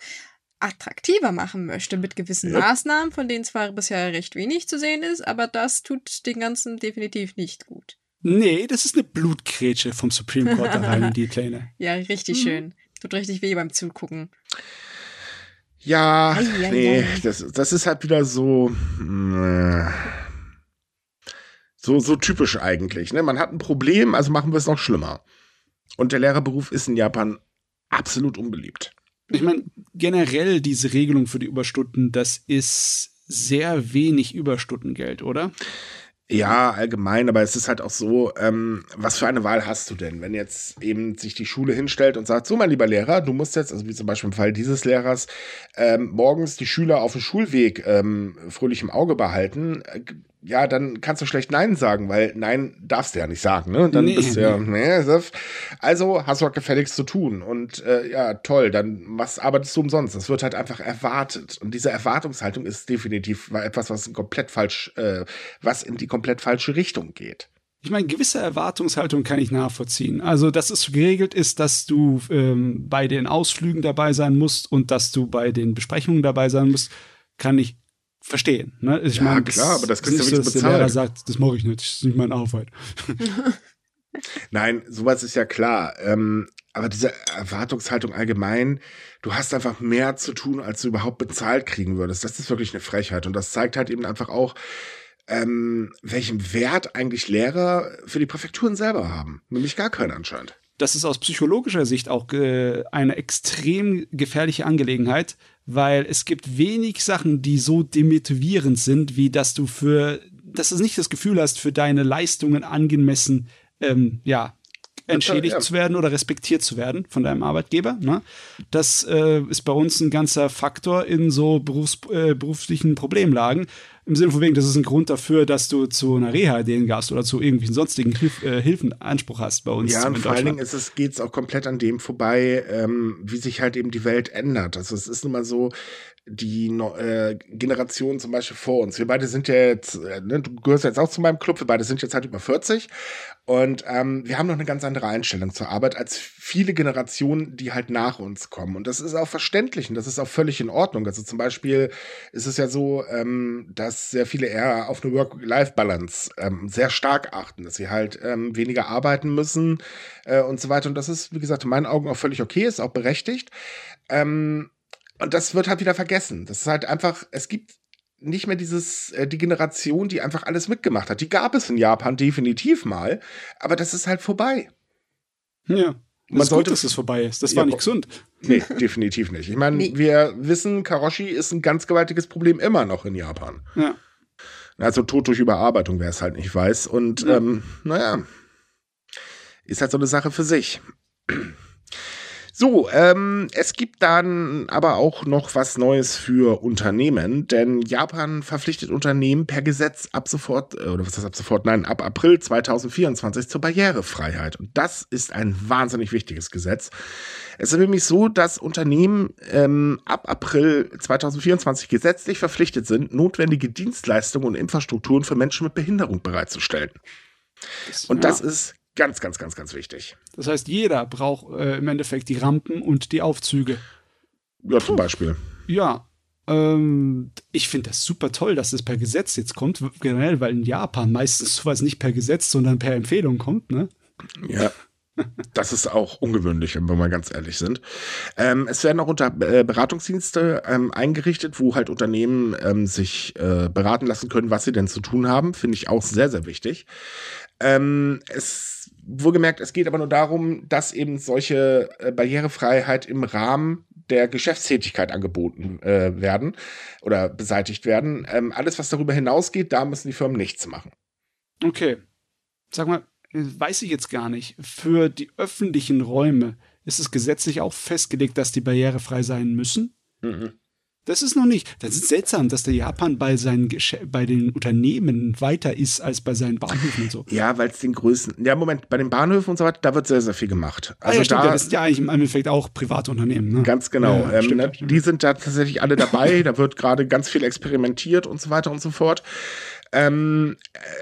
attraktiver machen möchte mit gewissen Maßnahmen, von denen zwar bisher recht wenig zu sehen ist, aber das tut den Ganzen definitiv nicht gut. Nee, das ist eine Blutgrätsche vom Supreme Court da rein in die Pläne. Ja, richtig schön. Tut richtig weh beim Zugucken. Ja, das ist halt wieder so typisch eigentlich. Ne? Man hat ein Problem, also machen wir es noch schlimmer. Und der Lehrerberuf ist in Japan absolut unbeliebt. Ich meine, generell diese Regelung für die Überstunden, das ist sehr wenig Überstundengeld, oder? Ja, allgemein, aber es ist halt auch so, was für eine Wahl hast du denn? Wenn jetzt eben sich die Schule hinstellt und sagt, so mein lieber Lehrer, du musst jetzt, also wie zum Beispiel im Fall dieses Lehrers, morgens die Schüler auf dem Schulweg fröhlich im Auge behalten, ja, dann kannst du schlecht Nein sagen, weil Nein darfst du ja nicht sagen, ne? Dann bist du ja, also hast du halt gefälligst zu tun und ja, toll, dann arbeitest du umsonst. Das wird halt einfach erwartet und diese Erwartungshaltung ist definitiv etwas, was komplett falsch, was in die komplett falsche Richtung geht. Ich meine, gewisse Erwartungshaltung kann ich nachvollziehen. Also, dass es geregelt ist, dass du bei den Ausflügen dabei sein musst und dass du bei den Besprechungen dabei sein musst, kann ich verstehen. Ne? Ich ja, meine, klar, aber das kriegst du nicht bezahlt. Der Lehrer sagt, das mache ich nicht, das ist nicht meine Arbeit. Nein, sowas ist ja klar. Aber diese Erwartungshaltung allgemein, du hast einfach mehr zu tun, als du überhaupt bezahlt kriegen würdest. Das ist wirklich eine Frechheit. Und das zeigt halt eben einfach auch, welchen Wert eigentlich Lehrer für die Präfekturen selber haben. Nämlich gar keinen anscheinend. Das ist aus psychologischer Sicht auch eine extrem gefährliche Angelegenheit, weil es gibt wenig Sachen, die so demotivierend sind, wie dass du nicht das Gefühl hast, für deine Leistungen angemessen entschädigt zu werden oder respektiert zu werden von deinem Arbeitgeber. Ne? Das ist bei uns ein ganzer Faktor in so beruflichen Problemlagen. Im Sinne von wegen, das ist ein Grund dafür, dass du zu einer Reha den gehst oder zu irgendwelchen sonstigen Hilfen Anspruch hast bei uns. Ja, und vor allen Dingen geht es auch komplett an dem vorbei, wie sich halt eben die Welt ändert. Also es ist nun mal so, die Generation zum Beispiel vor uns. Wir beide sind jetzt, du gehörst jetzt auch zu meinem Club, wir beide sind jetzt halt über 40 und wir haben noch eine ganz andere Einstellung zur Arbeit als viele Generationen, die halt nach uns kommen. Und das ist auch verständlich und das ist auch völlig in Ordnung. Also zum Beispiel ist es ja so, dass sehr viele eher auf eine Work-Life-Balance sehr stark achten, dass sie halt weniger arbeiten müssen und so weiter. Und das ist, wie gesagt, in meinen Augen auch völlig okay, ist auch berechtigt. Und das wird halt wieder vergessen. Das ist halt einfach, es gibt nicht mehr die Generation, die einfach alles mitgemacht hat. Die gab es in Japan definitiv mal, aber das ist halt vorbei. Ja. Man sollte, dass es vorbei ist. Das war nicht gesund. Nee, definitiv nicht. Ich meine, wir wissen, Karoshi ist ein ganz gewaltiges Problem immer noch in Japan. Ja. Also Tod durch Überarbeitung, wer es halt nicht weiß. Und ist halt so eine Sache für sich. So, es gibt dann aber auch noch was Neues für Unternehmen, denn Japan verpflichtet Unternehmen per Gesetz ab April 2024 zur Barrierefreiheit. Und das ist ein wahnsinnig wichtiges Gesetz. Es ist nämlich so, dass Unternehmen ab April 2024 gesetzlich verpflichtet sind, notwendige Dienstleistungen und Infrastrukturen für Menschen mit Behinderung bereitzustellen. Und das ist ganz, ganz, ganz, ganz wichtig. Das heißt, jeder braucht im Endeffekt die Rampen und die Aufzüge. Ja, zum Beispiel. Ja. Ich finde das super toll, dass das per Gesetz jetzt kommt, generell, weil in Japan meistens sowas nicht per Gesetz, sondern per Empfehlung kommt, ne? Ja. Das ist auch ungewöhnlich, wenn wir mal ganz ehrlich sind. Es werden auch Beratungsdienste eingerichtet, wo halt Unternehmen sich beraten lassen können, was sie denn zu tun haben. Finde ich auch sehr, sehr wichtig. Wohlgemerkt, es geht aber nur darum, dass eben solche Barrierefreiheit im Rahmen der Geschäftstätigkeit angeboten werden oder beseitigt werden. Alles, was darüber hinausgeht, da müssen die Firmen nichts machen. Okay. Sag mal, weiß ich jetzt gar nicht. Für die öffentlichen Räume ist es gesetzlich auch festgelegt, dass die barrierefrei sein müssen? Mhm. Das ist noch nicht. Das ist seltsam, dass der Japan bei den Unternehmen weiter ist als bei seinen Bahnhöfen und so. Ja, weil es den größten. Ja, Moment, bei den Bahnhöfen und so weiter, da wird sehr, sehr viel gemacht. Also ja, stimmt, das ist ja eigentlich im Endeffekt auch Privatunternehmen. Ne? Ganz genau. Ja, die sind da tatsächlich alle dabei. Da wird gerade ganz viel experimentiert und so weiter und so fort.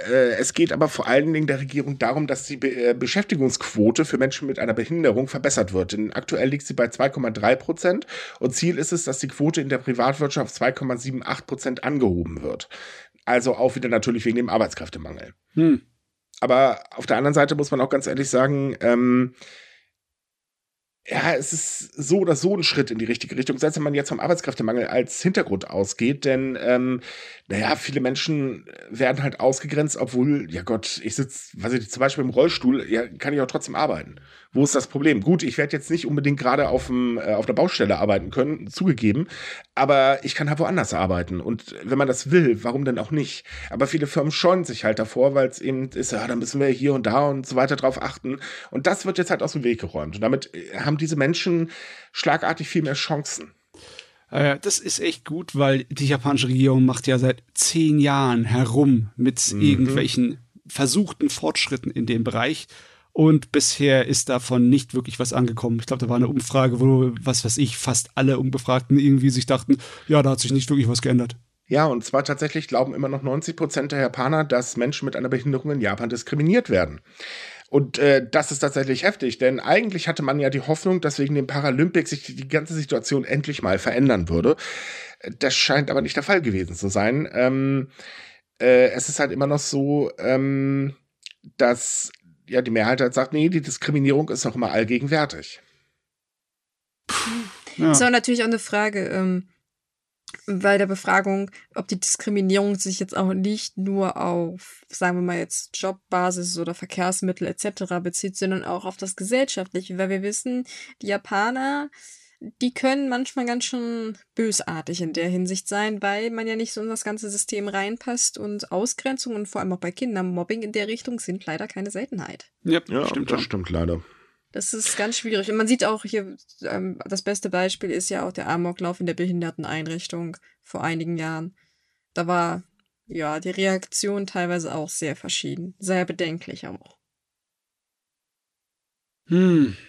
Es geht aber vor allen Dingen der Regierung darum, dass die Beschäftigungsquote für Menschen mit einer Behinderung verbessert wird. Denn aktuell liegt sie bei 2,3% und Ziel ist es, dass die Quote in der Privatwirtschaft 2,78% angehoben wird. Also auch wieder natürlich wegen dem Arbeitskräftemangel. Hm. Aber auf der anderen Seite muss man auch ganz ehrlich sagen, es ist so oder so ein Schritt in die richtige Richtung, selbst wenn man jetzt vom Arbeitskräftemangel als Hintergrund ausgeht, denn viele Menschen werden halt ausgegrenzt, obwohl, ja Gott, ich sitze, zum Beispiel im Rollstuhl, ja, kann ich auch trotzdem arbeiten. Wo ist das Problem? Gut, ich werde jetzt nicht unbedingt gerade auf der Baustelle arbeiten können, zugegeben, aber ich kann halt woanders arbeiten. Und wenn man das will, warum denn auch nicht? Aber viele Firmen scheuen sich halt davor, weil es eben ist, ja, da müssen wir hier und da und so weiter drauf achten. Und das wird jetzt halt aus dem Weg geräumt. Und damit haben diese Menschen schlagartig viel mehr Chancen. Das ist echt gut, weil die japanische Regierung macht ja seit 10 Jahren herum mit irgendwelchen versuchten Fortschritten in dem Bereich. Und bisher ist davon nicht wirklich was angekommen. Ich glaube, da war eine Umfrage, wo, was weiß ich, fast alle Umbefragten irgendwie sich dachten, ja, da hat sich nicht wirklich was geändert. Ja, und zwar tatsächlich glauben immer noch 90% der Japaner, dass Menschen mit einer Behinderung in Japan diskriminiert werden. Und das ist tatsächlich heftig, denn eigentlich hatte man ja die Hoffnung, dass wegen den Paralympics sich die ganze Situation endlich mal verändern würde. Das scheint aber nicht der Fall gewesen zu sein. Es ist halt immer noch so, dass ja die Mehrheit halt sagt, nee, die Diskriminierung ist noch immer allgegenwärtig. Ja. Das ist auch natürlich auch eine Frage, bei der Befragung, ob die Diskriminierung sich jetzt auch nicht nur auf, sagen wir mal jetzt, Jobbasis oder Verkehrsmittel etc. bezieht, sondern auch auf das Gesellschaftliche, weil wir wissen, die Japaner, die können manchmal ganz schön bösartig in der Hinsicht sein, weil man ja nicht so in das ganze System reinpasst und Ausgrenzung und vor allem auch bei Kindern Mobbing in der Richtung sind leider keine Seltenheit. Ja, ja, stimmt, das stimmt leider. Das ist ganz schwierig. Und man sieht auch hier, das beste Beispiel ist ja auch der Amoklauf in der Behinderteneinrichtung vor einigen Jahren. Da war ja die Reaktion teilweise auch sehr verschieden. Sehr bedenklich auch.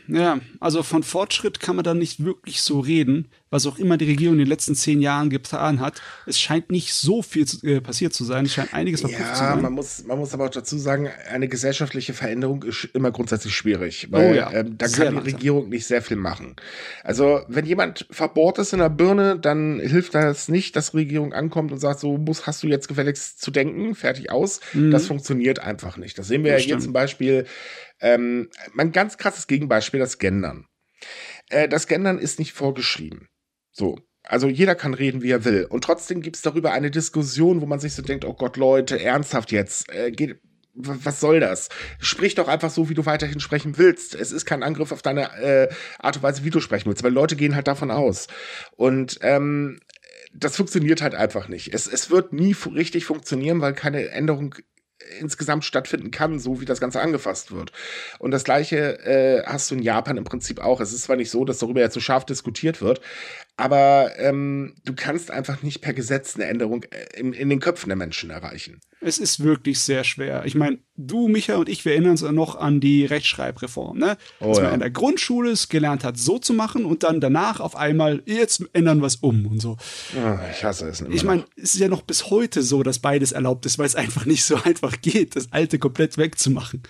Ja, also von Fortschritt kann man da nicht wirklich so reden, was auch immer die Regierung in den letzten 10 Jahren getan hat. Es scheint nicht so viel passiert zu sein, es scheint einiges verpufft zu sein. Ja, man muss aber auch dazu sagen, eine gesellschaftliche Veränderung ist immer grundsätzlich schwierig, weil da kann die Regierung nicht sehr viel machen. Also wenn jemand verbohrt ist in der Birne, dann hilft das nicht, dass die Regierung ankommt und sagt, so hast du jetzt gefälligst zu denken, fertig aus. Das funktioniert einfach nicht. Das sehen wir ja hier zum Beispiel. Mein ganz krasses Gegenbeispiel, das Gendern. Das Gendern ist nicht vorgeschrieben. So. Also jeder kann reden, wie er will. Und trotzdem gibt es darüber eine Diskussion, wo man sich so denkt, oh Gott, Leute, ernsthaft jetzt, was soll das? Sprich doch einfach so, wie du weiterhin sprechen willst. Es ist kein Angriff auf deine Art und Weise, wie du sprechen willst, weil Leute gehen halt davon aus. Und das funktioniert halt einfach nicht. Es wird nie richtig funktionieren, weil keine Änderung insgesamt stattfinden kann, so wie das Ganze angefasst wird. Und das Gleiche hast du in Japan im Prinzip auch. Es ist zwar nicht so, dass darüber jetzt so scharf diskutiert wird, aber du kannst einfach nicht per Gesetz eine Änderung in den Köpfen der Menschen erreichen. Es ist wirklich sehr schwer. Ich meine, du, Micha und ich, wir erinnern uns noch an die Rechtschreibreform, ne? Dass man in der Grundschule es gelernt hat, so zu machen und dann danach auf einmal, jetzt ändern wir es um und so. Ach, ich hasse es nicht. Ich meine, es ist ja noch bis heute so, dass beides erlaubt ist, weil es einfach nicht so einfach geht, das Alte komplett wegzumachen.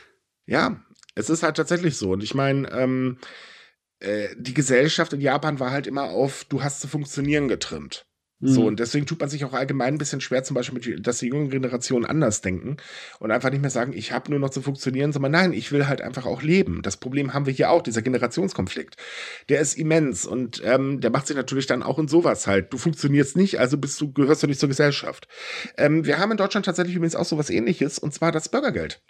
Ja, es ist halt tatsächlich so. Und ich meine, die Gesellschaft in Japan war halt immer auf, du hast zu funktionieren getrimmt. So, und deswegen tut man sich auch allgemein ein bisschen schwer, zum Beispiel, dass die jungen Generationen anders denken und einfach nicht mehr sagen, ich habe nur noch zu funktionieren, sondern nein, ich will halt einfach auch leben. Das Problem haben wir hier auch, dieser Generationskonflikt. Der ist immens und der macht sich natürlich dann auch in sowas halt. Du funktionierst nicht, also gehörst du nicht zur Gesellschaft. Wir haben in Deutschland tatsächlich übrigens auch sowas Ähnliches, und zwar das Bürgergeld.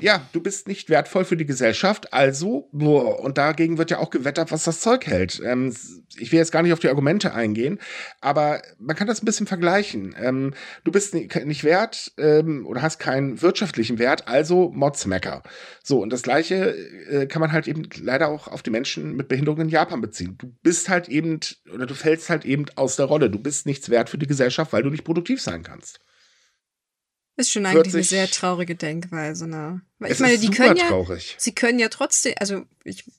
Ja, du bist nicht wertvoll für die Gesellschaft, also, und dagegen wird ja auch gewettert, was das Zeug hält. Ich will jetzt gar nicht auf die Argumente eingehen, aber man kann das ein bisschen vergleichen. Du bist nicht wert oder hast keinen wirtschaftlichen Wert, also Modsmecker. So, und das Gleiche kann man halt eben leider auch auf die Menschen mit Behinderungen in Japan beziehen. Du bist halt eben, oder du fällst halt eben aus der Rolle. Du bist nichts wert für die Gesellschaft, weil du nicht produktiv sein kannst. Ist schon eigentlich eine sehr traurige Denkweise, ne? Weil ich meine, die können ja, sie können ja trotzdem, also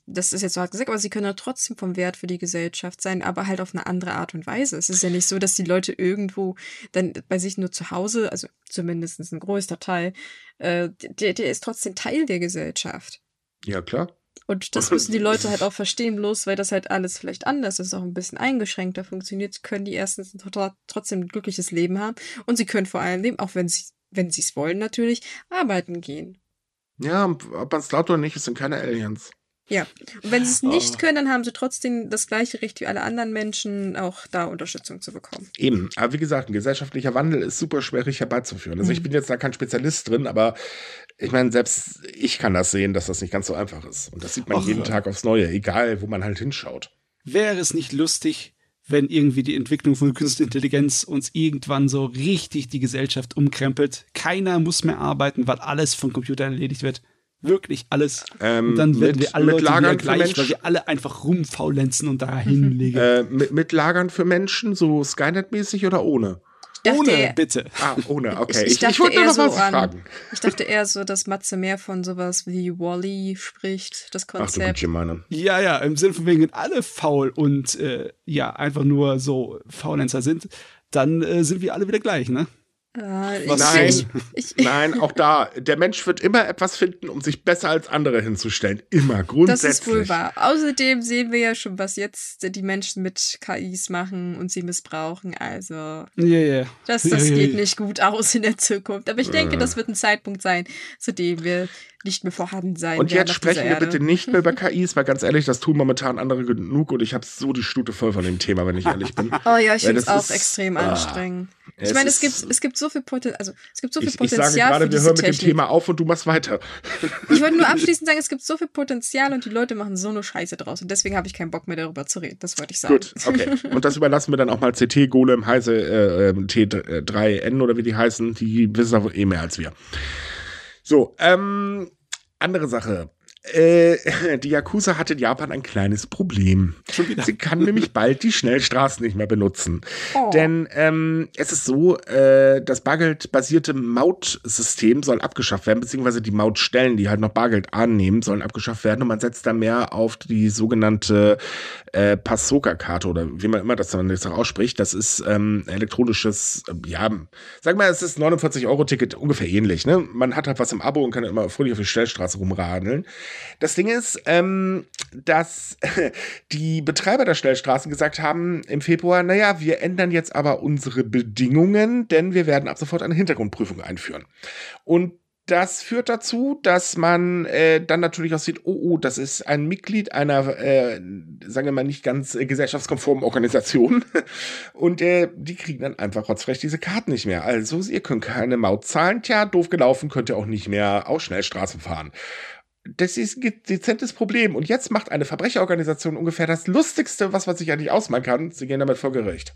das ist jetzt so hart gesagt, aber sie können ja trotzdem vom Wert für die Gesellschaft sein, aber halt auf eine andere Art und Weise. Es ist ja nicht so, dass die Leute irgendwo dann bei sich nur zu Hause, also zumindest ein größter Teil, der ist trotzdem Teil der Gesellschaft. Ja, klar. Und das müssen die Leute halt auch verstehen, bloß weil das halt alles vielleicht anders ist, auch ein bisschen eingeschränkter funktioniert, können die erstens trotzdem ein glückliches Leben haben und sie können vor allem, auch wenn sie es wollen natürlich, arbeiten gehen. Ja, ob man es glaubt oder nicht, es sind keine Aliens. Ja, und wenn sie es nicht können, dann haben sie trotzdem das gleiche Recht wie alle anderen Menschen, auch da Unterstützung zu bekommen. Eben, aber wie gesagt, ein gesellschaftlicher Wandel ist super schwierig herbeizuführen. Also ich bin jetzt da kein Spezialist drin, aber ich meine, selbst ich kann das sehen, dass das nicht ganz so einfach ist. Und das sieht man jeden Tag aufs Neue, egal wo man halt hinschaut. Wäre es nicht lustig, wenn irgendwie die Entwicklung von künstlicher Intelligenz uns irgendwann so richtig die Gesellschaft umkrempelt? Keiner muss mehr arbeiten, weil alles von Computern erledigt wird. Wirklich alles. Und dann werden wir alle Leute gleich, weil wir alle einfach rumfaulenzen und da hinlegen. Mit Lagern für Menschen, so Skynet-mäßig oder ohne? Ohne, bitte. Ohne, okay. Ich wollte noch was fragen. Ich dachte eher so, dass Matze mehr von sowas wie Wall-E spricht, das Konzept. Ja, ja, im Sinne von wegen alle faul und ja, einfach nur so Faulenzer sind, dann sind wir alle wieder gleich, ne? Nein, auch da. Der Mensch wird immer etwas finden, um sich besser als andere hinzustellen. Immer, grundsätzlich. Das ist wohl wahr. Außerdem sehen wir ja schon, was jetzt die Menschen mit KIs machen und sie missbrauchen. Also, das geht nicht gut aus in der Zukunft. Aber ich denke, das wird ein Zeitpunkt sein, zu dem wir nicht mehr vorhanden sein. Und jetzt sprechen wir bitte nicht mehr über KIs, weil ganz ehrlich, das tun momentan andere genug und ich habe so die Stute voll von dem Thema, wenn ich ehrlich bin. Oh ja, ich finde es auch extrem anstrengend. Ich meine, es gibt so viel Potenzial. Also, es gibt so viel Potenzial. Ich sage gerade, wir hören mit dem Thema auf und du machst weiter. Ich wollte nur abschließend sagen, es gibt so viel Potenzial und die Leute machen so eine Scheiße draus. Und deswegen habe ich keinen Bock mehr darüber zu reden. Das wollte ich sagen. Gut, okay. Und das überlassen wir dann auch mal CT, Golem, Heise, T3N oder wie die heißen. Die wissen aber eh mehr als wir. So, andere Sache. Die Yakuza hat in Japan ein kleines Problem. Sie kann nämlich bald die Schnellstraßen nicht mehr benutzen. Oh. Denn es ist so, das bargeldbasierte Mautsystem soll abgeschafft werden, beziehungsweise die Mautstellen, die halt noch Bargeld annehmen, sollen abgeschafft werden und man setzt da mehr auf die sogenannte Passoka-Karte oder wie man immer das dann jetzt auch ausspricht. Das ist elektronisches, sag mal, es ist 49-Euro-Ticket, ungefähr ähnlich. Ne? Man hat halt was im Abo und kann immer fröhlich auf die Schnellstraße rumradeln. Das Ding ist, dass die Betreiber der Schnellstraßen gesagt haben im Februar, naja, wir ändern jetzt aber unsere Bedingungen, denn wir werden ab sofort eine Hintergrundprüfung einführen. Und das führt dazu, dass man dann natürlich auch sieht, das ist ein Mitglied einer, sagen wir mal, nicht ganz gesellschaftskonformen Organisation. Und die kriegen dann einfach rotzfrech diese Karten nicht mehr. Also ihr könnt keine Maut zahlen, tja, doof gelaufen, könnt ihr auch nicht mehr auf Schnellstraßen fahren. Das ist ein dezentes Problem. Und jetzt macht eine Verbrecherorganisation ungefähr das Lustigste, was man sich eigentlich ausmalen kann. Sie gehen damit vor Gericht.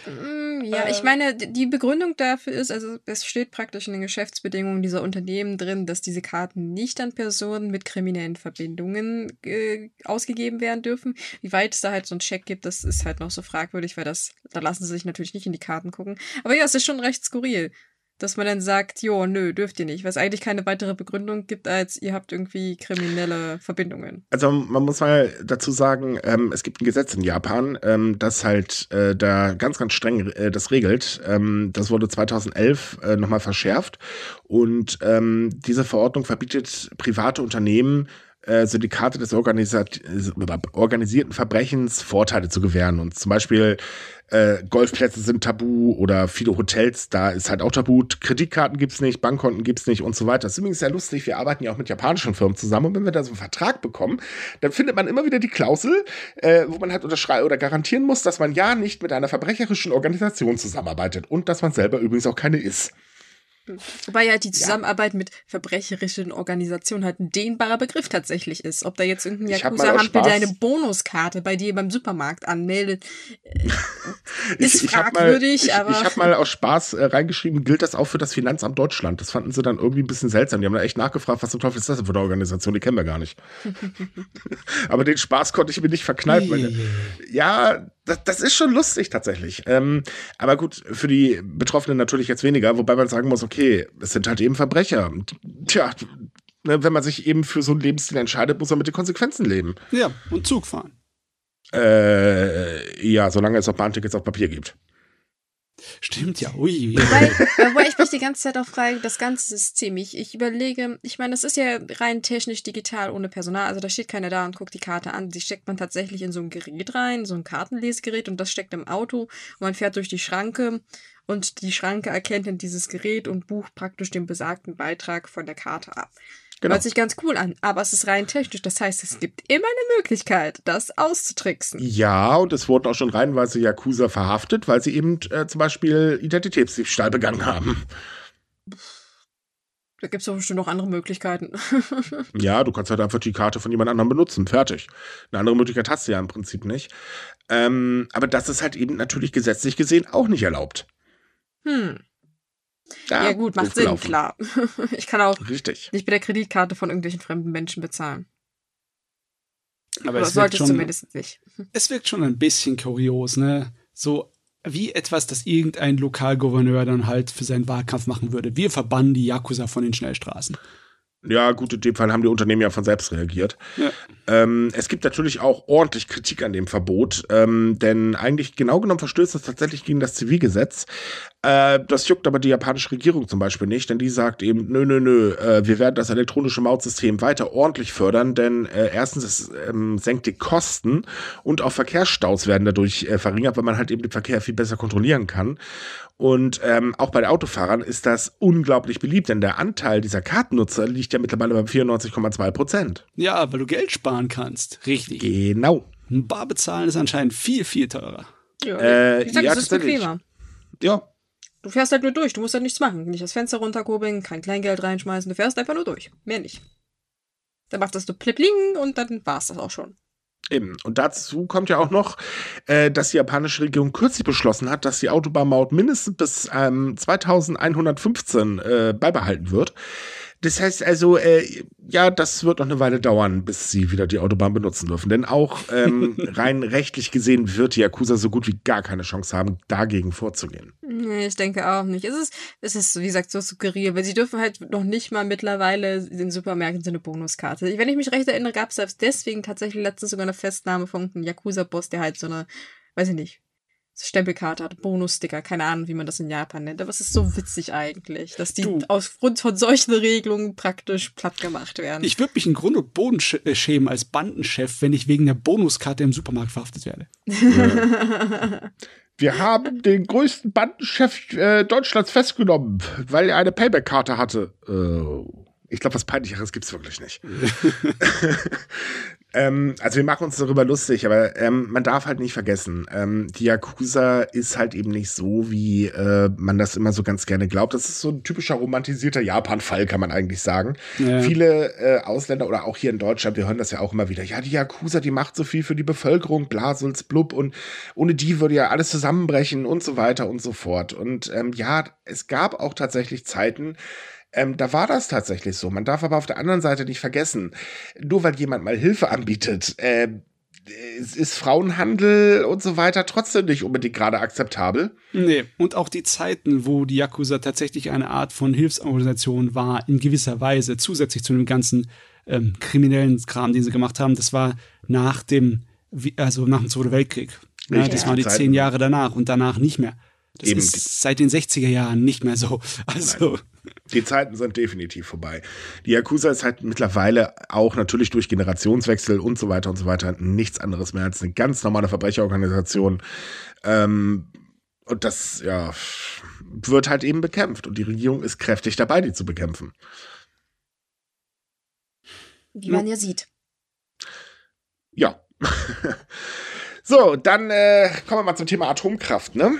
Ja, ich meine, die Begründung dafür ist, also es steht praktisch in den Geschäftsbedingungen dieser Unternehmen drin, dass diese Karten nicht an Personen mit kriminellen Verbindungen ausgegeben werden dürfen. Wie weit es da halt so einen Check gibt, das ist halt noch so fragwürdig, weil da lassen sie sich natürlich nicht in die Karten gucken. Aber ja, es ist schon recht skurril, dass man dann sagt, jo, nö, dürft ihr nicht, was eigentlich keine weitere Begründung gibt, als ihr habt irgendwie kriminelle Verbindungen. Also man muss mal dazu sagen, es gibt ein Gesetz in Japan, das halt da ganz, ganz streng das regelt. Das wurde 2011 nochmal verschärft und diese Verordnung verbietet private Unternehmen, Syndikate des organisierten Verbrechens Vorteile zu gewähren. Und zum Beispiel Golfplätze sind tabu oder viele Hotels, da ist halt auch tabu. Kreditkarten gibt's nicht, Bankkonten gibt's nicht und so weiter. Das ist übrigens sehr lustig, wir arbeiten ja auch mit japanischen Firmen zusammen und wenn wir da so einen Vertrag bekommen, dann findet man immer wieder die Klausel, wo man halt unterschreiben oder garantieren muss, dass man ja nicht mit einer verbrecherischen Organisation zusammenarbeitet und dass man selber übrigens auch keine ist. Wobei ja die Zusammenarbeit mit verbrecherischen Organisationen halt ein dehnbarer Begriff tatsächlich ist. Ob da jetzt irgendein Yakuza-Hampel deine Bonuskarte bei dir beim Supermarkt anmeldet, ist fragwürdig. Ich habe mal aus Spaß reingeschrieben, gilt das auch für das Finanzamt Deutschland. Das fanden sie dann irgendwie ein bisschen seltsam. Die haben da echt nachgefragt, was zum Teufel ist das denn für eine Organisation? Die kennen wir gar nicht. Aber den Spaß konnte ich mir nicht verkneifen. Ja, das ist schon lustig tatsächlich. Aber gut, für die Betroffenen natürlich jetzt weniger, wobei man sagen muss, okay, es sind halt eben Verbrecher. Tja, wenn man sich eben für so einen Lebensstil entscheidet, muss man mit den Konsequenzen leben. Ja, und Zug fahren. Ja, solange es noch Bahntickets auf Papier gibt. Stimmt ja, ui. Wobei ich mich die ganze Zeit auch frage, das ganze System, ich überlege, ich meine, das ist ja rein technisch digital ohne Personal, also da steht keiner da und guckt die Karte an, die steckt man tatsächlich in so ein Gerät rein, so ein Kartenlesegerät und das steckt im Auto und man fährt durch die Schranke und die Schranke erkennt in dieses Gerät und bucht praktisch den besagten Beitrag von der Karte ab. Genau. Hört sich ganz cool an, aber es ist rein technisch. Das heißt, es gibt immer eine Möglichkeit, das auszutricksen. Ja, und es wurden auch schon reihenweise Yakuza verhaftet, weil sie eben zum Beispiel Identitätsdiebstahl begangen haben. Da gibt es doch bestimmt noch andere Möglichkeiten. Ja, du kannst halt einfach die Karte von jemand anderem benutzen. Fertig. Eine andere Möglichkeit hast du ja im Prinzip nicht. Aber das ist halt eben natürlich gesetzlich gesehen auch nicht erlaubt. Ja, gut, macht Sinn, klar. Ich kann auch nicht mit der Kreditkarte von irgendwelchen fremden Menschen bezahlen. Aber es wirkt schon, zumindest nicht. Es wirkt schon ein bisschen kurios, ne? So wie etwas, das irgendein Lokalgouverneur dann halt für seinen Wahlkampf machen würde. Wir verbannen die Yakuza von den Schnellstraßen. Ja, gut, in dem Fall haben die Unternehmen ja von selbst reagiert. Ja. Es gibt natürlich auch ordentlich Kritik an dem Verbot, denn eigentlich genau genommen verstößt es tatsächlich gegen das Zivilgesetz. Das juckt aber die japanische Regierung zum Beispiel nicht, denn die sagt eben, nö, wir werden das elektronische Mautsystem weiter ordentlich fördern, denn erstens, es senkt die Kosten und auch Verkehrsstaus werden dadurch verringert, weil man halt eben den Verkehr viel besser kontrollieren kann. Und auch bei den Autofahrern ist das unglaublich beliebt, denn der Anteil dieser Kartennutzer liegt ja mittlerweile bei 94,2%. Ja, weil du Geld sparen kannst. Richtig. Genau. Bar bezahlen ist anscheinend viel, viel teurer. Ja, das ist bequemer. Ja. Du fährst halt nur durch, du musst halt nichts machen. Nicht das Fenster runterkurbeln, kein Kleingeld reinschmeißen, du fährst einfach nur durch. Mehr nicht. Dann machst du Plipling und dann war's das auch schon. Eben. Und dazu kommt ja auch noch, dass die japanische Regierung kürzlich beschlossen hat, dass die Autobahnmaut mindestens bis 2115 beibehalten wird. Das heißt also, das wird noch eine Weile dauern, bis sie wieder die Autobahn benutzen dürfen. Denn auch rein rechtlich gesehen wird die Yakuza so gut wie gar keine Chance haben, dagegen vorzugehen. Nee, ich denke auch nicht. Es ist, wie gesagt, so skurril, weil sie dürfen halt noch nicht mal mittlerweile in Supermärkten so eine Bonuskarte. Wenn ich mich recht erinnere, gab es selbst deswegen tatsächlich letztens sogar eine Festnahme von einem Yakuza-Boss, der halt so eine, weiß ich nicht, Stempelkarte hat, Bonussticker, keine Ahnung, wie man das in Japan nennt, aber es ist so witzig eigentlich, dass die aus Grund von solchen Regelungen praktisch platt gemacht werden. Ich würde mich in Grund und Boden schämen als Bandenchef, wenn ich wegen der Bonuskarte im Supermarkt verhaftet werde. Ja. Wir haben den größten Bandenchef Deutschlands festgenommen, weil er eine Payback-Karte hatte. Ich glaube, was Peinlicheres gibt es wirklich nicht. Also wir machen uns darüber lustig, aber man darf halt nicht vergessen, die Yakuza ist halt eben nicht so, wie man das immer so ganz gerne glaubt. Das ist so ein typischer romantisierter Japan-Fall, kann man eigentlich sagen. Ja. Viele Ausländer oder auch hier in Deutschland, wir hören das ja auch immer wieder, ja, die Yakuza, die macht so viel für die Bevölkerung, Blasels, Blub, und ohne die würde ja alles zusammenbrechen und so weiter und so fort. Und es gab auch tatsächlich Zeiten, da war das tatsächlich so. Man darf aber auf der anderen Seite nicht vergessen, nur weil jemand mal Hilfe anbietet, ist Frauenhandel und so weiter trotzdem nicht unbedingt gerade akzeptabel. Nee, und auch die Zeiten, wo die Yakuza tatsächlich eine Art von Hilfsorganisation war, in gewisser Weise, zusätzlich zu dem ganzen kriminellen Kram, den sie gemacht haben, das war nach dem Zweiten Weltkrieg. Ja, das waren die 10 Jahre danach und danach nicht mehr. Das ist seit den 60er Jahren nicht mehr so. Also... Nein. Die Zeiten sind definitiv vorbei. Die Yakuza ist halt mittlerweile auch natürlich durch Generationswechsel und so weiter nichts anderes mehr als eine ganz normale Verbrecherorganisation. Und das wird halt eben bekämpft. Und die Regierung ist kräftig dabei, die zu bekämpfen. Wie man ja sieht. Ja. So, dann kommen wir mal zum Thema Atomkraft, ne?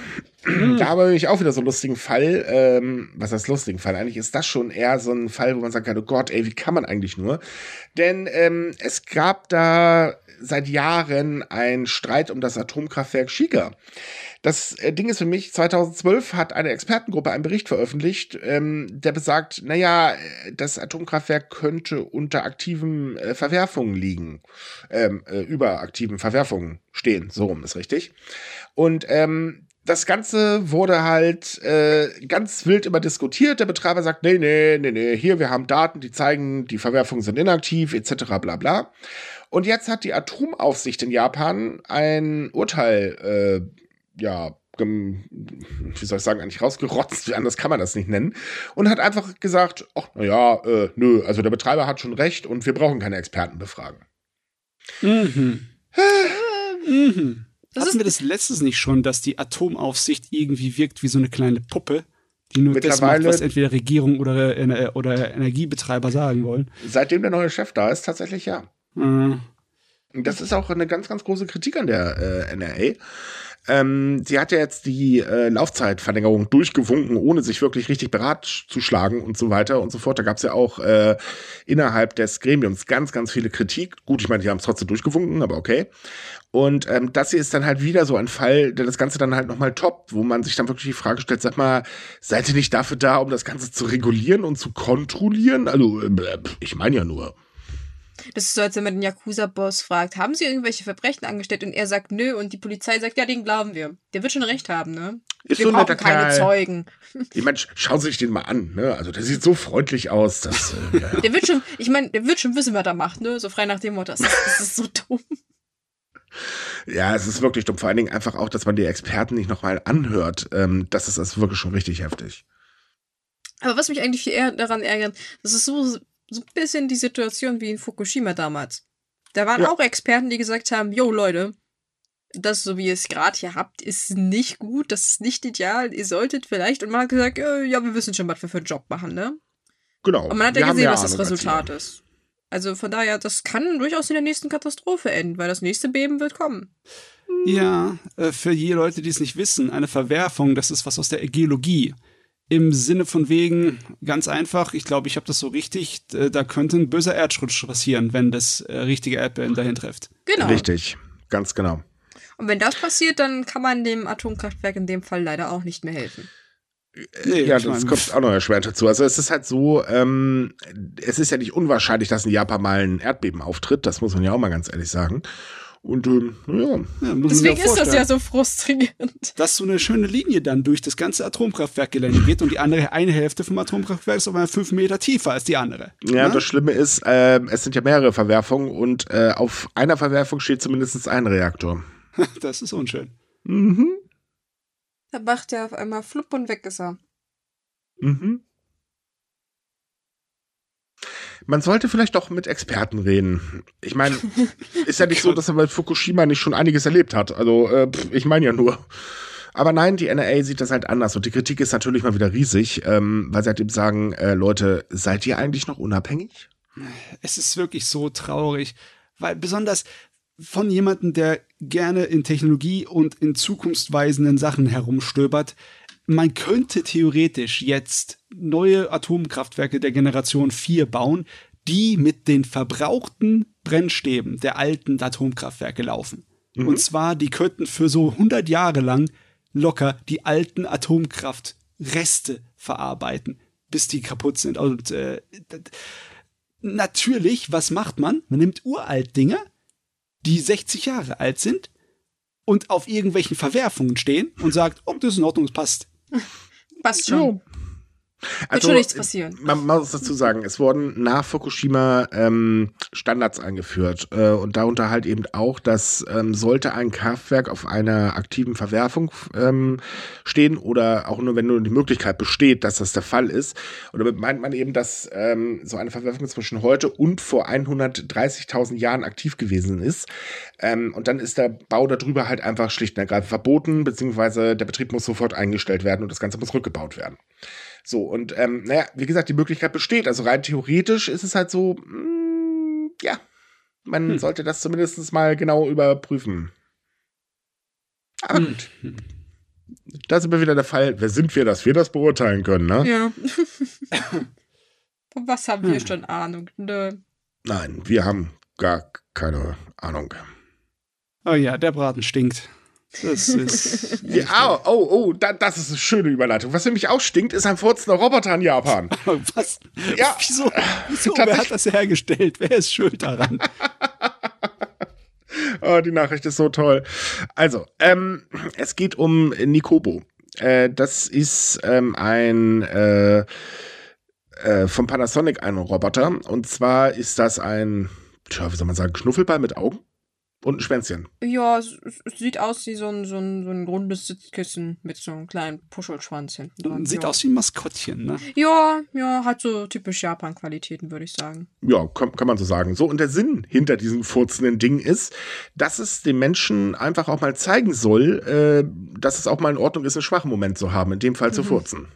Da habe ich auch wieder so einen lustigen Fall. Was heißt lustigen Fall? Eigentlich ist das schon eher so ein Fall, wo man sagen kann, oh Gott, ey, wie kann man eigentlich nur? Denn es gab da seit Jahren einen Streit um das Atomkraftwerk Shiga. Das Ding ist für mich, 2012 hat eine Expertengruppe einen Bericht veröffentlicht, der besagt, das Atomkraftwerk könnte unter aktiven Verwerfungen liegen. Über aktiven Verwerfungen stehen, so rum ist richtig. Und das Ganze wurde halt ganz wild immer diskutiert. Der Betreiber sagt, nee, hier, wir haben Daten, die zeigen, die Verwerfungen sind inaktiv, etc., bla, bla. Und jetzt hat die Atomaufsicht in Japan ein Urteil, wie soll ich sagen, eigentlich rausgerotzt, anders kann man das nicht nennen, und hat einfach gesagt, also der Betreiber hat schon recht und wir brauchen keine Expertenbefragen. Hatten wir das letztes nicht schon, dass die Atomaufsicht irgendwie wirkt wie so eine kleine Puppe, die nur das macht, was entweder Regierung oder Energiebetreiber sagen wollen. Seitdem der neue Chef da ist, tatsächlich ja. Mhm. Das ist auch eine ganz, ganz große Kritik an der NRA. Sie hat ja jetzt die Laufzeitverlängerung durchgewunken, ohne sich wirklich richtig beratzuschlagen und so weiter und so fort. Da gab es ja auch innerhalb des Gremiums ganz, ganz viele Kritik. Gut, ich meine, die haben es trotzdem durchgewunken, aber okay. Und das hier ist dann halt wieder so ein Fall, der das Ganze dann halt nochmal toppt, wo man sich dann wirklich die Frage stellt, sag mal, seid ihr nicht dafür da, um das Ganze zu regulieren und zu kontrollieren? Also, ich meine ja nur. Das ist so, als wenn man den Yakuza-Boss fragt, haben sie irgendwelche Verbrechen angestellt? Und er sagt, nö. Und die Polizei sagt, ja, den glauben wir. Der wird schon recht haben, ne? Ist wir so brauchen keine Zeugen. Ich meine, schauen Sie sich den mal an, ne? Also, der sieht so freundlich aus, dass... ja. Der wird schon wissen, was er macht, ne? So frei nach dem Motto. Das ist so dumm. Ja, es ist wirklich dumm. Vor allen Dingen einfach auch, dass man die Experten nicht nochmal anhört. Das ist wirklich schon richtig heftig. Aber was mich eigentlich viel eher daran ärgert, das ist so ein bisschen die Situation wie in Fukushima damals. Da waren auch Experten, die gesagt haben, jo Leute, das, so wie ihr es gerade hier habt, ist nicht gut, das ist nicht ideal, ihr solltet vielleicht, und man hat gesagt, ja, wir wissen schon, was wir für einen Job machen, ne? Genau. Und man hat ja gesehen, was das Resultat ist. Also von daher, das kann durchaus in der nächsten Katastrophe enden, weil das nächste Beben wird kommen. Ja, für die Leute, die es nicht wissen, eine Verwerfung, das ist was aus der Geologie. Im Sinne von wegen, ganz einfach, ich glaube, ich habe das so richtig, da könnte ein böser Erdrutsch passieren, wenn das richtige Erdbeben dahin trifft. Genau. Richtig, ganz genau. Und wenn das passiert, dann kann man dem Atomkraftwerk in dem Fall leider auch nicht mehr helfen. Nee, ja, das kommt auch noch erschwert dazu. Also es ist halt so, es ist ja nicht unwahrscheinlich, dass in Japan mal ein Erdbeben auftritt, das muss man ja auch mal ganz ehrlich sagen. Und ja, deswegen ist das ja so frustrierend. Dass so eine schöne Linie dann durch das ganze Atomkraftwerkgelände geht und die andere eine Hälfte vom Atomkraftwerk ist auf einmal 5 Meter tiefer als die andere. Ja, das Schlimme ist, es sind ja mehrere Verwerfungen und auf einer Verwerfung steht zumindest ein Reaktor. Das ist unschön. Mhm. Da macht er auf einmal flupp und weg ist er. Mhm. Man sollte vielleicht doch mit Experten reden. Ich meine, ist ja nicht so, dass man bei Fukushima nicht schon einiges erlebt hat. Also, ich meine ja nur. Aber nein, die NRA sieht das halt anders. Und die Kritik ist natürlich mal wieder riesig, weil sie halt eben sagen, Leute, seid ihr eigentlich noch unabhängig? Es ist wirklich so traurig, weil besonders von jemandem, der gerne in Technologie und in zukunftsweisenden Sachen herumstöbert, man könnte theoretisch jetzt neue Atomkraftwerke der Generation 4 bauen, die mit den verbrauchten Brennstäben der alten Atomkraftwerke laufen. Mhm. Und zwar, die könnten für so 100 Jahre lang locker die alten Atomkraftreste verarbeiten, bis die kaputt sind. Und natürlich, was macht man? Man nimmt Uralt-Dinger, die 60 Jahre alt sind und auf irgendwelchen Verwerfungen stehen und sagt, oh, das ist in Ordnung, das passt. Passt schon. Also, wird schon nichts passieren. Man muss dazu sagen, es wurden nach Fukushima Standards eingeführt und darunter halt eben auch, dass sollte ein Kraftwerk auf einer aktiven Verwerfung stehen oder auch nur, wenn nur die Möglichkeit besteht, dass das der Fall ist. Und damit meint man eben, dass so eine Verwerfung zwischen heute und vor 130.000 Jahren aktiv gewesen ist. Und dann ist der Bau darüber halt einfach schlicht und ergreifend verboten, beziehungsweise der Betrieb muss sofort eingestellt werden und das Ganze muss rückgebaut werden. So, und naja, wie gesagt, die Möglichkeit besteht. Also rein theoretisch ist es halt so, man sollte das zumindest mal genau überprüfen. Aber gut. Da sind wir wieder der Fall, wer sind wir, dass wir das beurteilen können, ne? Ja. Von was haben wir schon Ahnung? Ne? Nein, wir haben gar keine Ahnung. Oh ja, der Braten stinkt. Das ist das ist eine schöne Überleitung. Was für mich auch stinkt, ist ein furzender Roboter in Japan. Was? Ja. Wieso? Wer hat das hergestellt? Wer ist schuld daran? Oh, die Nachricht ist so toll. Also, es geht um Nikobo. Das ist ein von Panasonic ein Roboter. Und zwar ist das ein, wie soll man sagen, Schnuffelball mit Augen? Und ein Schwänzchen. Ja, es sieht aus wie so ein rundes Sitzkissen mit so einem kleinen Puschelschwanz hinten dran. Sieht aus wie ein Maskottchen, ne? Ja, hat so typisch Japan-Qualitäten, würde ich sagen. Ja, kann man so sagen. So, und der Sinn hinter diesem furzenden Ding ist, dass es den Menschen einfach auch mal zeigen soll, dass es auch mal in Ordnung ist, einen schwachen Moment zu haben, in dem Fall zu furzen.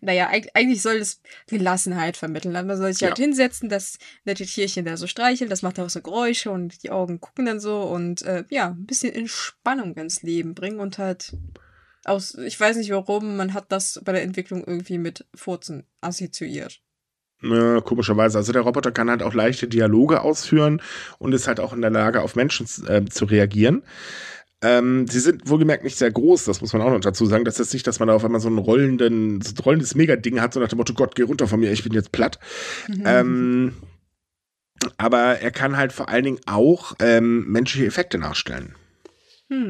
Naja, eigentlich soll es Gelassenheit vermitteln. Man soll sich halt hinsetzen, das nette Tierchen da so streicheln, das macht auch so Geräusche und die Augen gucken dann so und ein bisschen Entspannung ins Leben bringen und halt aus, ich weiß nicht warum, man hat das bei der Entwicklung irgendwie mit Furzen assoziiert. Komischerweise. Also der Roboter kann halt auch leichte Dialoge ausführen und ist halt auch in der Lage, auf Menschen zu reagieren. Sie sind wohlgemerkt nicht sehr groß, das muss man auch noch dazu sagen. Das ist jetzt nicht, dass man da auf einmal so ein rollendes Mega-Ding hat, so nach dem Motto, Gott, geh runter von mir, ich bin jetzt platt. Mhm. Aber er kann halt vor allen Dingen auch menschliche Effekte nachstellen.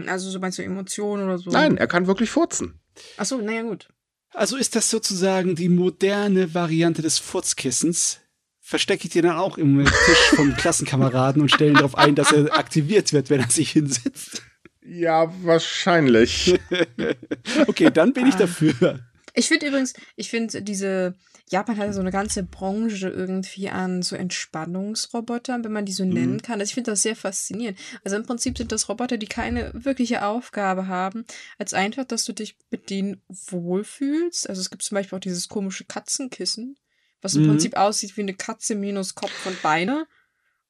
Also so meinst du Emotionen oder so? Nein, er kann wirklich furzen. Ach so, naja, gut. Also ist das sozusagen die moderne Variante des Furzkissens? Verstecke ich dir dann auch im Tisch vom Klassenkameraden und stelle ihn darauf ein, dass er aktiviert wird, wenn er sich hinsetzt? Ja, wahrscheinlich. Okay, dann bin ich dafür. Ich finde übrigens, Japan hat ja so eine ganze Branche irgendwie an so Entspannungsrobotern, wenn man die so nennen kann. Also ich finde das sehr faszinierend. Also im Prinzip sind das Roboter, die keine wirkliche Aufgabe haben, als einfach, dass du dich mit denen wohlfühlst. Also es gibt zum Beispiel auch dieses komische Katzenkissen, was im Prinzip aussieht wie eine Katze minus Kopf und Beine.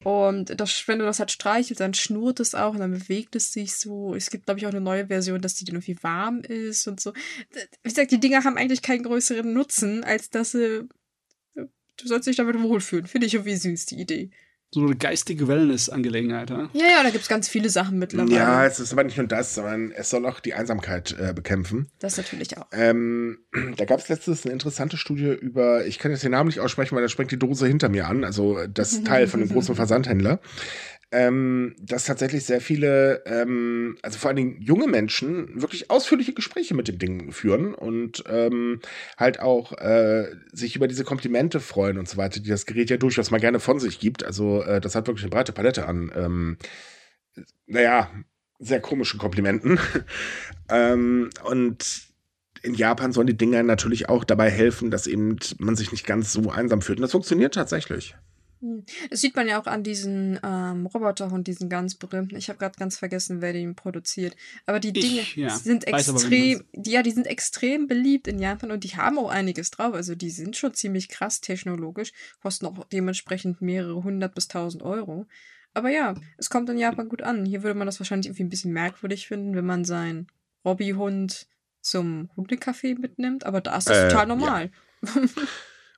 Und das, wenn du das halt streichelst, dann schnurrt es auch und dann bewegt es sich so. Es gibt, glaube ich, auch eine neue Version, dass die dann irgendwie warm ist und so. Wie gesagt, die Dinger haben eigentlich keinen größeren Nutzen, als dass sie, du sollst dich damit wohlfühlen. Finde ich irgendwie süß, die Idee. So eine geistige Wellness-Angelegenheit, ja? Ja, da gibt es ganz viele Sachen mittlerweile. Ja, es ist aber nicht nur das, sondern es soll auch die Einsamkeit bekämpfen. Das natürlich auch. Da gab es letztens eine interessante Studie über, ich kann jetzt den Namen nicht aussprechen, weil da springt die Dose hinter mir an, also das Teil von dem großen Versandhändler, dass tatsächlich sehr viele, also vor allen Dingen junge Menschen, wirklich ausführliche Gespräche mit dem Ding führen und halt auch sich über diese Komplimente freuen und so weiter, die das Gerät ja durchaus mal gerne von sich gibt. Also das hat wirklich eine breite Palette an, sehr komischen Komplimenten. Und in Japan sollen die Dinger natürlich auch dabei helfen, dass eben man sich nicht ganz so einsam fühlt. Und das funktioniert tatsächlich. Das sieht man ja auch an diesen Roboterhund, diesen ganz berühmten. Ich habe gerade ganz vergessen, wer den produziert. Aber die Dinge sind extrem, die sind extrem beliebt in Japan und die haben auch einiges drauf. Also die sind schon ziemlich krass technologisch, kosten auch dementsprechend mehrere 100 bis 1000 Euro. Aber ja, es kommt in Japan gut an. Hier würde man das wahrscheinlich irgendwie ein bisschen merkwürdig finden, wenn man seinen Robbyhund zum Hundecafé mitnimmt. Aber da ist das total normal. Ja.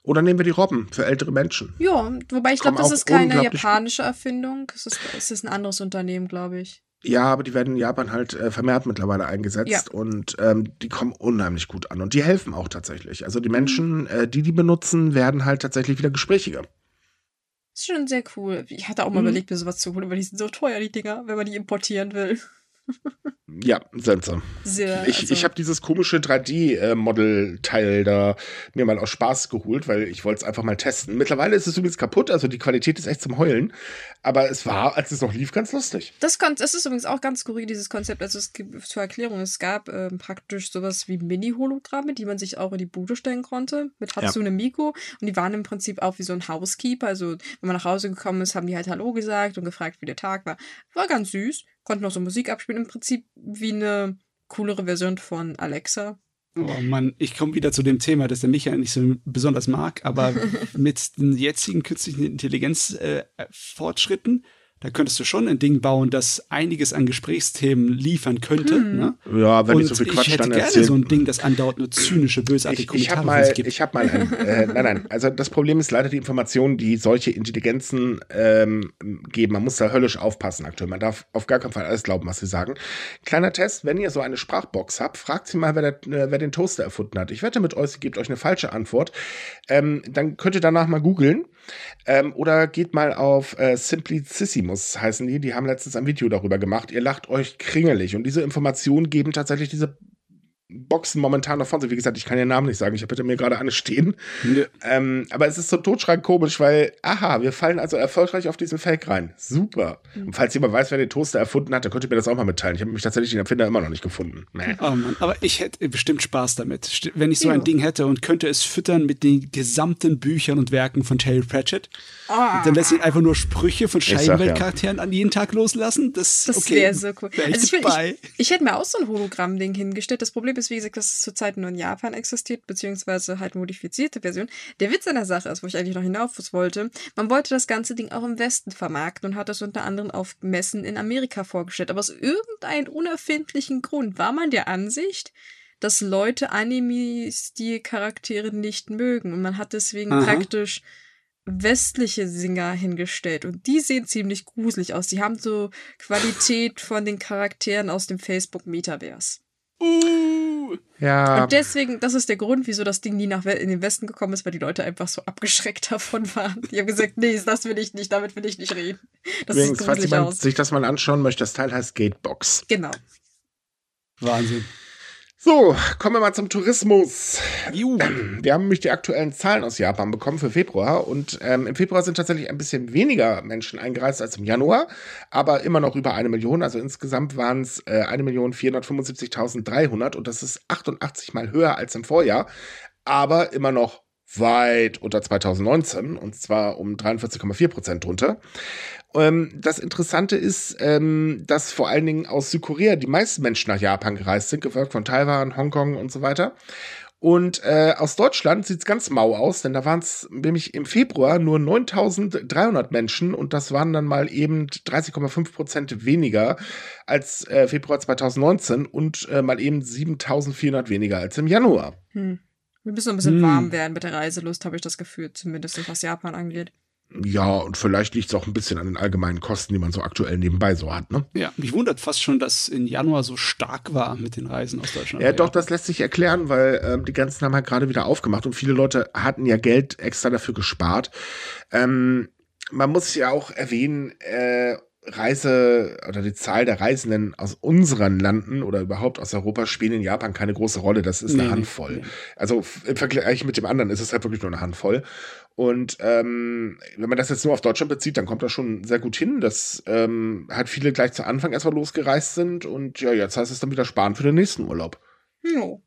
Oder nehmen wir die Robben für ältere Menschen. Ja, wobei ich glaube, das ist keine japanische Erfindung. Es ist ein anderes Unternehmen, glaube ich. Ja, aber die werden in Japan halt vermehrt mittlerweile eingesetzt. Ja. Und die kommen unheimlich gut an. Und die helfen auch tatsächlich. Also die Menschen, die benutzen, werden halt tatsächlich wieder gesprächiger. Das ist schon sehr cool. Ich hatte auch mal überlegt, mir sowas zu holen, weil die sind so teuer, die Dinger, wenn man die importieren will. Ja, seltsam. Ich habe dieses komische 3D-Model-Teil da mir mal aus Spaß geholt, weil ich wollte es einfach mal testen. Mittlerweile ist es übrigens kaputt, also die Qualität ist echt zum Heulen. Aber es war, als es noch lief, ganz lustig. Das ist übrigens auch ganz skurril, dieses Konzept. Also zur Erklärung, es gab praktisch sowas wie Mini-Hologramme, die man sich auch in die Bude stellen konnte, mit Hatsune Miku. Und die waren im Prinzip auch wie so ein Housekeeper. Also wenn man nach Hause gekommen ist, haben die halt Hallo gesagt und gefragt, wie der Tag war. War ganz süß. Konnten auch so Musik abspielen, im Prinzip wie eine coolere Version von Alexa. Oh Mann, ich komme wieder zu dem Thema, das der Michael nicht so besonders mag, aber mit den jetzigen künstlichen Intelligenz-Fortschritten, da könntest du schon ein Ding bauen, das einiges an Gesprächsthemen liefern könnte. Ne? Ja, wenn ich so viel Quatsch dann erzähle. Ich hätte gerne so ein Ding, das andauert nur zynische, bösartige Kommentare von sich gibt. Ich habe mal nein. Also das Problem ist leider die Informationen, die solche Intelligenzen geben. Man muss da höllisch aufpassen aktuell. Man darf auf gar keinen Fall alles glauben, was sie sagen. Kleiner Test, wenn ihr so eine Sprachbox habt, fragt sie mal, wer den Toaster erfunden hat. Ich wette mit euch, sie gebt euch eine falsche Antwort. Dann könnt ihr danach mal googeln. Oder geht mal auf Simplicissimus, heißen die. Die haben letztens ein Video darüber gemacht. Ihr lacht euch kringelig. Und diese Informationen geben tatsächlich diese Boxen momentan noch von sich. Wie gesagt, ich kann den Namen nicht sagen. Ich habe hinter mir gerade eine stehen. Nee. Aber es ist so totschreckkomisch, weil, wir fallen also erfolgreich auf diesen Fake rein. Super. Und falls jemand weiß, wer den Toaster erfunden hat, dann könnt ihr mir das auch mal mitteilen. Ich habe mich tatsächlich den Erfinder immer noch nicht gefunden. Nee. Oh Mann, aber ich hätte bestimmt Spaß damit. Wenn ich so ein Ding hätte und könnte es füttern mit den gesamten Büchern und Werken von Terry Pratchett, dann lässt sich einfach nur Sprüche von Scheinweltcharakteren an jeden Tag loslassen. Das wäre so cool. Also ich hätte mir auch so ein Hologramm-Ding hingestellt. Das Problem gibt es, wie gesagt, das zurzeit nur in Japan existiert, beziehungsweise halt modifizierte Version. Der Witz an der Sache ist, wo ich eigentlich noch hinauf wollte, man wollte das ganze Ding auch im Westen vermarkten und hat das unter anderem auf Messen in Amerika vorgestellt. Aber aus irgendeinem unerfindlichen Grund war man der Ansicht, dass Leute Anime-Stil-Charaktere nicht mögen. Und man hat deswegen praktisch westliche Singer hingestellt. Und die sehen ziemlich gruselig aus. Die haben so Qualität von den Charakteren aus dem Facebook-Metaverse. Ja. Und deswegen, das ist der Grund, wieso das Ding nie in den Westen gekommen ist, weil die Leute einfach so abgeschreckt davon waren. Die haben gesagt, nee, das will ich nicht, damit will ich nicht reden. Das sieht gruselig aus. Falls jemand sich das mal anschauen möchte, das Teil heißt Gatebox. Genau. Wahnsinn. So, kommen wir mal zum Tourismus. Wir haben nämlich die aktuellen Zahlen aus Japan bekommen für Februar. Und im Februar sind tatsächlich ein bisschen weniger Menschen eingereist als im Januar, aber immer noch über 1 Million. Also insgesamt waren es 1.475.300 und das ist 88 Mal höher als im Vorjahr, aber immer noch weit unter 2019 und zwar um 43,4% drunter. Das Interessante ist, dass vor allen Dingen aus Südkorea die meisten Menschen nach Japan gereist sind, gefolgt von Taiwan, Hongkong und so weiter. Und aus Deutschland sieht es ganz mau aus, denn da waren es nämlich im Februar nur 9.300 Menschen und das waren dann mal eben 30,5% weniger als Februar 2019 und mal eben 7.400 weniger als im Januar. Wir müssen ein bisschen warm werden mit der Reiselust, habe ich das Gefühl, zumindest was Japan angeht. Ja, und vielleicht liegt es auch ein bisschen an den allgemeinen Kosten, die man so aktuell nebenbei so hat, ne? Ja, mich wundert fast schon, dass in Januar so stark war mit den Reisen aus Deutschland. Ja, doch, das lässt sich erklären, weil die ganzen haben halt gerade wieder aufgemacht und viele Leute hatten ja Geld extra dafür gespart. Man muss ja auch erwähnen, Reise oder die Zahl der Reisenden aus unseren Landen oder überhaupt aus Europa spielen in Japan keine große Rolle. Das ist eine Handvoll. Nee. Also im Vergleich mit dem anderen ist es halt wirklich nur eine Handvoll. Und wenn man das jetzt nur auf Deutschland bezieht, dann kommt das schon sehr gut hin, dass halt viele gleich zu Anfang erstmal losgereist sind und ja, jetzt heißt es dann wieder sparen für den nächsten Urlaub. No.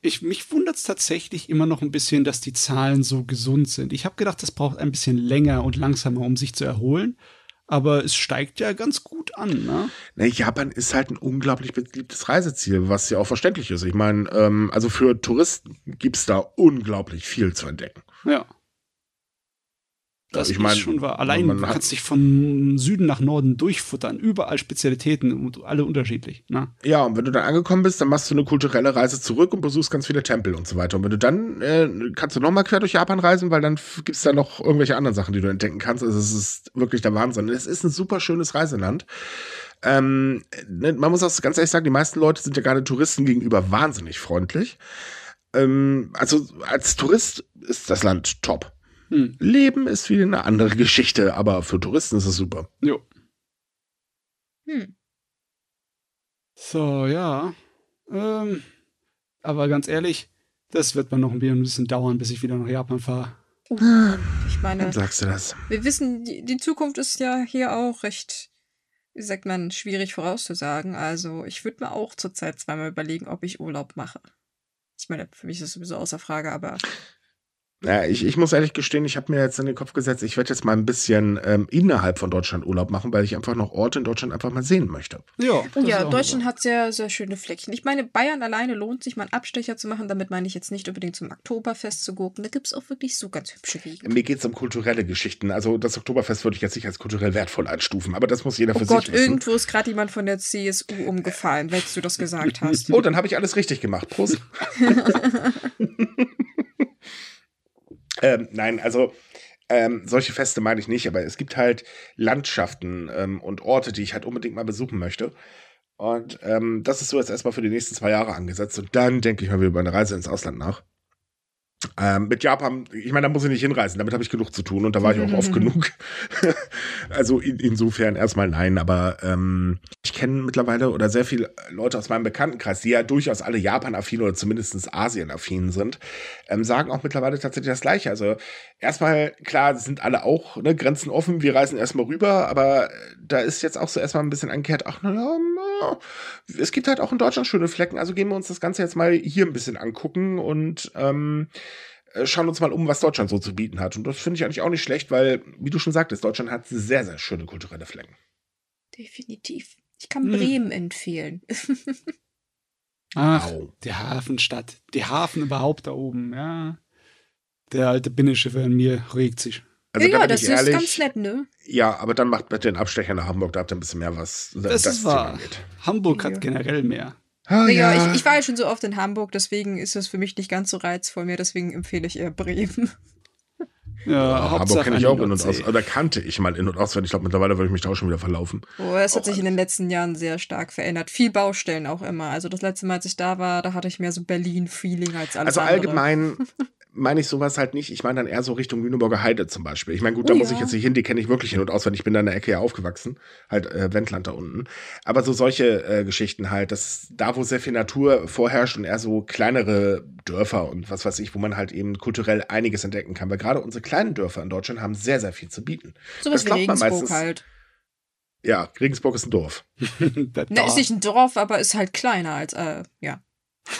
Mich wundert es tatsächlich immer noch ein bisschen, dass die Zahlen so gesund sind. Ich habe gedacht, das braucht ein bisschen länger und langsamer, um sich zu erholen. Aber es steigt ja ganz gut an, ne? Na, Japan ist halt ein unglaublich beliebtes Reiseziel, was ja auch verständlich ist. Ich meine, also für Touristen gibt es da unglaublich viel zu entdecken. Ja. Das ist schon wahr. Allein man kann sich von Süden nach Norden durchfuttern. Überall Spezialitäten und alle unterschiedlich. Na? Ja, und wenn du dann angekommen bist, dann machst du eine kulturelle Reise zurück und besuchst ganz viele Tempel und so weiter. Und wenn du dann, kannst du nochmal quer durch Japan reisen, weil dann gibt es da noch irgendwelche anderen Sachen, die du entdecken kannst. Also es ist wirklich der Wahnsinn. Es ist ein super schönes Reiseland. Man muss auch ganz ehrlich sagen, die meisten Leute sind ja gerade Touristen gegenüber wahnsinnig freundlich. Also als Tourist ist das Land top. Leben ist wieder eine andere Geschichte, aber für Touristen ist es super. Jo. So, ja. Aber ganz ehrlich, das wird man noch ein bisschen dauern, bis ich wieder nach Japan fahre. Ich meine, dann sagst du das. Wir wissen, die Zukunft ist ja hier auch recht, wie sagt man, schwierig vorauszusagen. Also ich würde mir auch zurzeit zweimal überlegen, ob ich Urlaub mache. Ich meine, für mich ist das sowieso außer Frage, aber... Ja, ich muss ehrlich gestehen, ich habe mir jetzt in den Kopf gesetzt, ich werde jetzt mal ein bisschen innerhalb von Deutschland Urlaub machen, weil ich einfach noch Orte in Deutschland einfach mal sehen möchte. Ja, Deutschland hat sehr, sehr schöne Fleckchen. Ich meine, Bayern alleine lohnt sich, mal einen Abstecher zu machen. Damit meine ich jetzt nicht unbedingt zum Oktoberfest zu gucken. Da gibt es auch wirklich so ganz hübsche Wege. Mir geht es um kulturelle Geschichten. Also das Oktoberfest würde ich jetzt nicht als kulturell wertvoll einstufen, aber das muss jeder für sich wissen. Irgendwo ist gerade jemand von der CSU umgefallen, weil du das gesagt hast. Oh, dann habe ich alles richtig gemacht. Prost. Nein, also solche Feste meine ich nicht, aber es gibt halt Landschaften und Orte, die ich halt unbedingt mal besuchen möchte. Und das ist so jetzt erstmal für die nächsten 2 Jahre angesetzt. Und dann denke ich mal wieder über eine Reise ins Ausland nach. Mit Japan, ich meine, da muss ich nicht hinreisen, damit habe ich genug zu tun und da war ich auch oft genug. Also insofern erstmal nein, aber ich kenne mittlerweile oder sehr viele Leute aus meinem Bekanntenkreis, die ja durchaus alle Japan-affin oder zumindest Asien-affin sind, sagen auch mittlerweile tatsächlich das Gleiche. Also erstmal, klar, sind alle auch Grenzen offen, wir reisen erstmal rüber, aber da ist jetzt auch so erstmal ein bisschen angekehrt, es gibt halt auch in Deutschland schöne Flecken, also gehen wir uns das Ganze jetzt mal hier ein bisschen angucken und schauen uns mal um, was Deutschland so zu bieten hat. Und das finde ich eigentlich auch nicht schlecht, weil, wie du schon sagtest, Deutschland hat sehr, sehr schöne kulturelle Flecken. Definitiv. Ich kann Bremen empfehlen. Ach, die Hafenstadt. Die Hafen überhaupt da oben, ja. Der alte Binnenschiffer in mir regt sich. Also, ja, das ist ehrlich, ganz nett, ne? Ja, aber dann macht bitte den Abstecher nach Hamburg, da habt ihr ein bisschen mehr was. Das ist wahr. Hamburg hat generell mehr. Ah, naja, ja. Ich war ja schon so oft in Hamburg, deswegen ist das für mich nicht ganz so reizvoll mehr, deswegen empfehle ich eher Bremen. Ja, Hamburg kenne ich auch in und aus. Oder kannte ich mal in und auswendig. Ich glaube, mittlerweile würde ich mich da auch schon wieder verlaufen. Oh, es hat sich in den letzten Jahren sehr stark verändert. Viel Baustellen auch immer. Also das letzte Mal, als ich da war, da hatte ich mehr so Berlin-Feeling als alles andere. Also allgemein meine ich sowas halt nicht. Ich meine dann eher so Richtung Lüneburger Heide zum Beispiel. Ich meine, gut, da muss ich jetzt nicht hin. Die kenne ich wirklich in und auswendig. Ich bin da in der Ecke ja aufgewachsen. Halt Wendland da unten. Aber so solche Geschichten halt. Das da, wo sehr viel Natur vorherrscht und eher so kleinere Dörfer und was weiß ich, wo man halt eben kulturell einiges entdecken kann. Weil gerade unsere kleinen Dörfer in Deutschland haben sehr, sehr viel zu bieten. So was wie Regensburg meistens, halt. Ja, Regensburg ist ein Dorf. Ne, ist nicht ein Dorf, aber ist halt kleiner als, ja.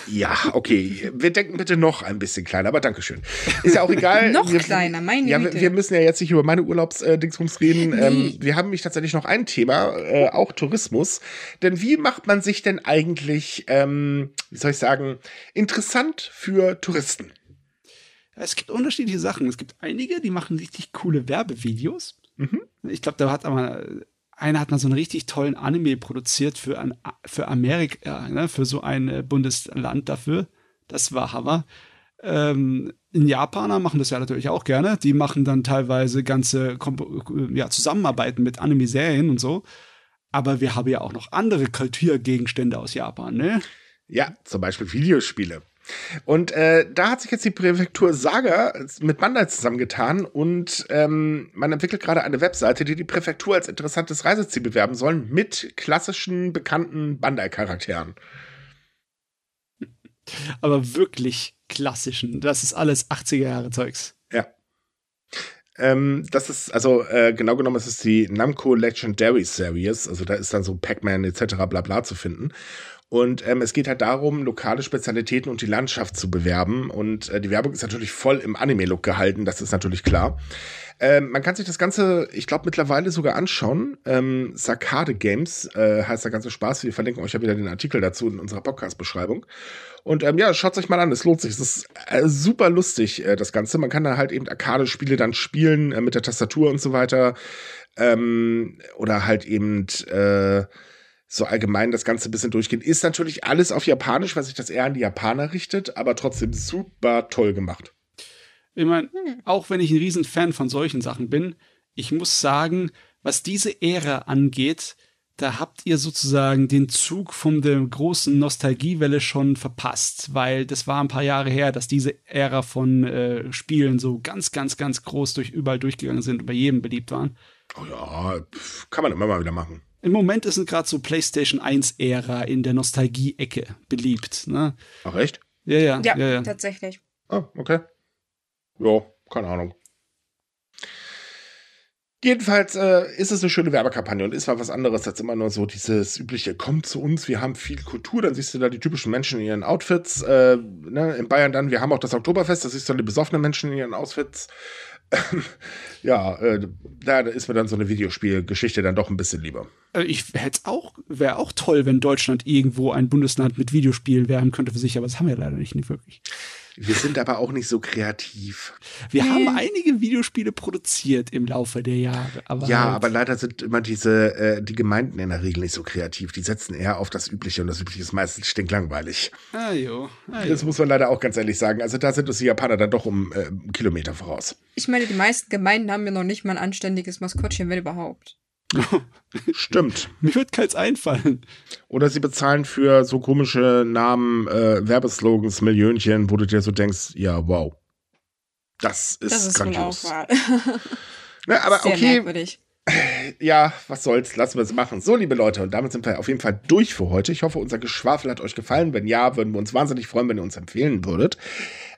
Ja, okay. Wir denken bitte noch ein bisschen kleiner, aber dankeschön. Ist ja auch egal. Noch kleiner, meine Güte. Wir müssen ja jetzt nicht über meine Urlaubsdingsbums reden. Nee. Wir haben nämlich tatsächlich noch ein Thema, auch Tourismus. Denn wie macht man sich denn eigentlich, wie soll ich sagen, interessant für Touristen? Es gibt unterschiedliche Sachen. Es gibt einige, die machen richtig coole Werbevideos. Mhm. Ich glaube, einer hat mal so einen richtig tollen Anime produziert für Amerika, ne, für so ein Bundesland dafür. Das war Hammer. In Japaner machen das ja natürlich auch gerne. Die machen dann teilweise ganze Zusammenarbeiten mit Anime-Serien und so. Aber wir haben ja auch noch andere Kulturgegenstände aus Japan, ne? Ja, zum Beispiel Videospiele. Und da hat sich jetzt die Präfektur Saga mit Bandai zusammengetan und man entwickelt gerade eine Webseite, die die Präfektur als interessantes Reiseziel bewerben soll mit klassischen, bekannten Bandai-Charakteren. Aber wirklich klassischen. Das ist alles 80er-Jahre-Zeugs. Ja. Das ist, also genau genommen, es ist die Namco Legendary Series. Also da ist dann so Pac-Man etc. bla bla zu finden. Und es geht halt darum, lokale Spezialitäten und die Landschaft zu bewerben. Und die Werbung ist natürlich voll im Anime-Look gehalten, das ist natürlich klar. Man kann sich das Ganze, ich glaube, mittlerweile sogar anschauen. Sakade Games heißt der ganze Spaß. Wir verlinken euch ja wieder den Artikel dazu in unserer Podcast-Beschreibung. Und schaut es euch mal an, es lohnt sich. Es ist super lustig, das Ganze. Man kann da halt eben Arcade-Spiele dann spielen mit der Tastatur und so weiter. Oder halt eben so allgemein das Ganze ein bisschen durchgehen. Ist natürlich alles auf Japanisch, weil sich das eher an die Japaner richtet, aber trotzdem super toll gemacht. Ich meine, auch wenn ich ein riesen Fan von solchen Sachen bin, ich muss sagen, was diese Ära angeht, da habt ihr sozusagen den Zug von der großen Nostalgiewelle schon verpasst, weil das war ein paar Jahre her, dass diese Ära von Spielen so ganz, ganz, ganz groß überall durchgegangen sind und bei jedem beliebt waren. Oh ja, kann man immer mal wieder machen. Im Moment ist gerade so PlayStation 1-Ära in der Nostalgie-Ecke beliebt. Ne? Ach, echt? Ja, tatsächlich. Ah, okay. Ja, keine Ahnung. Jedenfalls ist es eine schöne Werbekampagne und ist mal was anderes als immer nur so dieses übliche, kommt zu uns, wir haben viel Kultur, dann siehst du da die typischen Menschen in ihren Outfits. In Bayern dann, wir haben auch das Oktoberfest, da siehst du dann die besoffenen Menschen in ihren Outfits. Ja, da ist mir dann so eine Videospielgeschichte dann doch ein bisschen lieber. Ich hätte auch, wäre auch toll, wenn Deutschland irgendwo ein Bundesland mit Videospielen werben könnte für sich, aber das haben wir leider nicht wirklich. Wir sind aber auch nicht so kreativ. Wir haben einige Videospiele produziert im Laufe der Jahre. Aber leider sind immer die Gemeinden in der Regel nicht so kreativ. Die setzen eher auf das Übliche und das Übliche ist meistens stinklangweilig. Ah, jo. Das muss man leider auch ganz ehrlich sagen. Also da sind uns die Japaner dann doch um Kilometer voraus. Ich meine, die meisten Gemeinden haben ja noch nicht mal ein anständiges Maskottchen, wenn überhaupt. Stimmt. Mir wird keins einfallen. Oder sie bezahlen für so komische Namen, Werbeslogans, Millionchen, wo du dir so denkst, ja, wow. Das ist grandios. Aber sehr okay. Merkwürdig. Ja, was soll's, lassen wir es machen. So, liebe Leute, und damit sind wir auf jeden Fall durch für heute. Ich hoffe, unser Geschwafel hat euch gefallen. Wenn ja, würden wir uns wahnsinnig freuen, wenn ihr uns empfehlen würdet.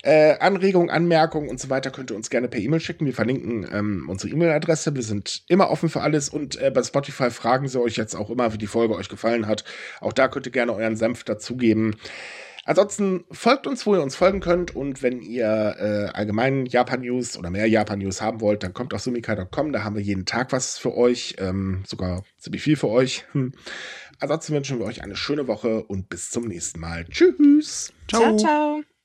Anregungen, Anmerkungen und so weiter könnt ihr uns gerne per E-Mail schicken. Wir verlinken unsere E-Mail-Adresse. Wir sind immer offen für alles und bei Spotify fragen sie euch jetzt auch immer, wie die Folge euch gefallen hat. Auch da könnt ihr gerne euren Senf dazugeben. Ansonsten folgt uns, wo ihr uns folgen könnt. Und wenn ihr allgemein Japan-News oder mehr Japan-News haben wollt, dann kommt auf sumikai.com. Da haben wir jeden Tag was für euch, sogar ziemlich viel für euch. Ansonsten wünschen wir euch eine schöne Woche und bis zum nächsten Mal. Tschüss. Ciao, ciao. Ciao.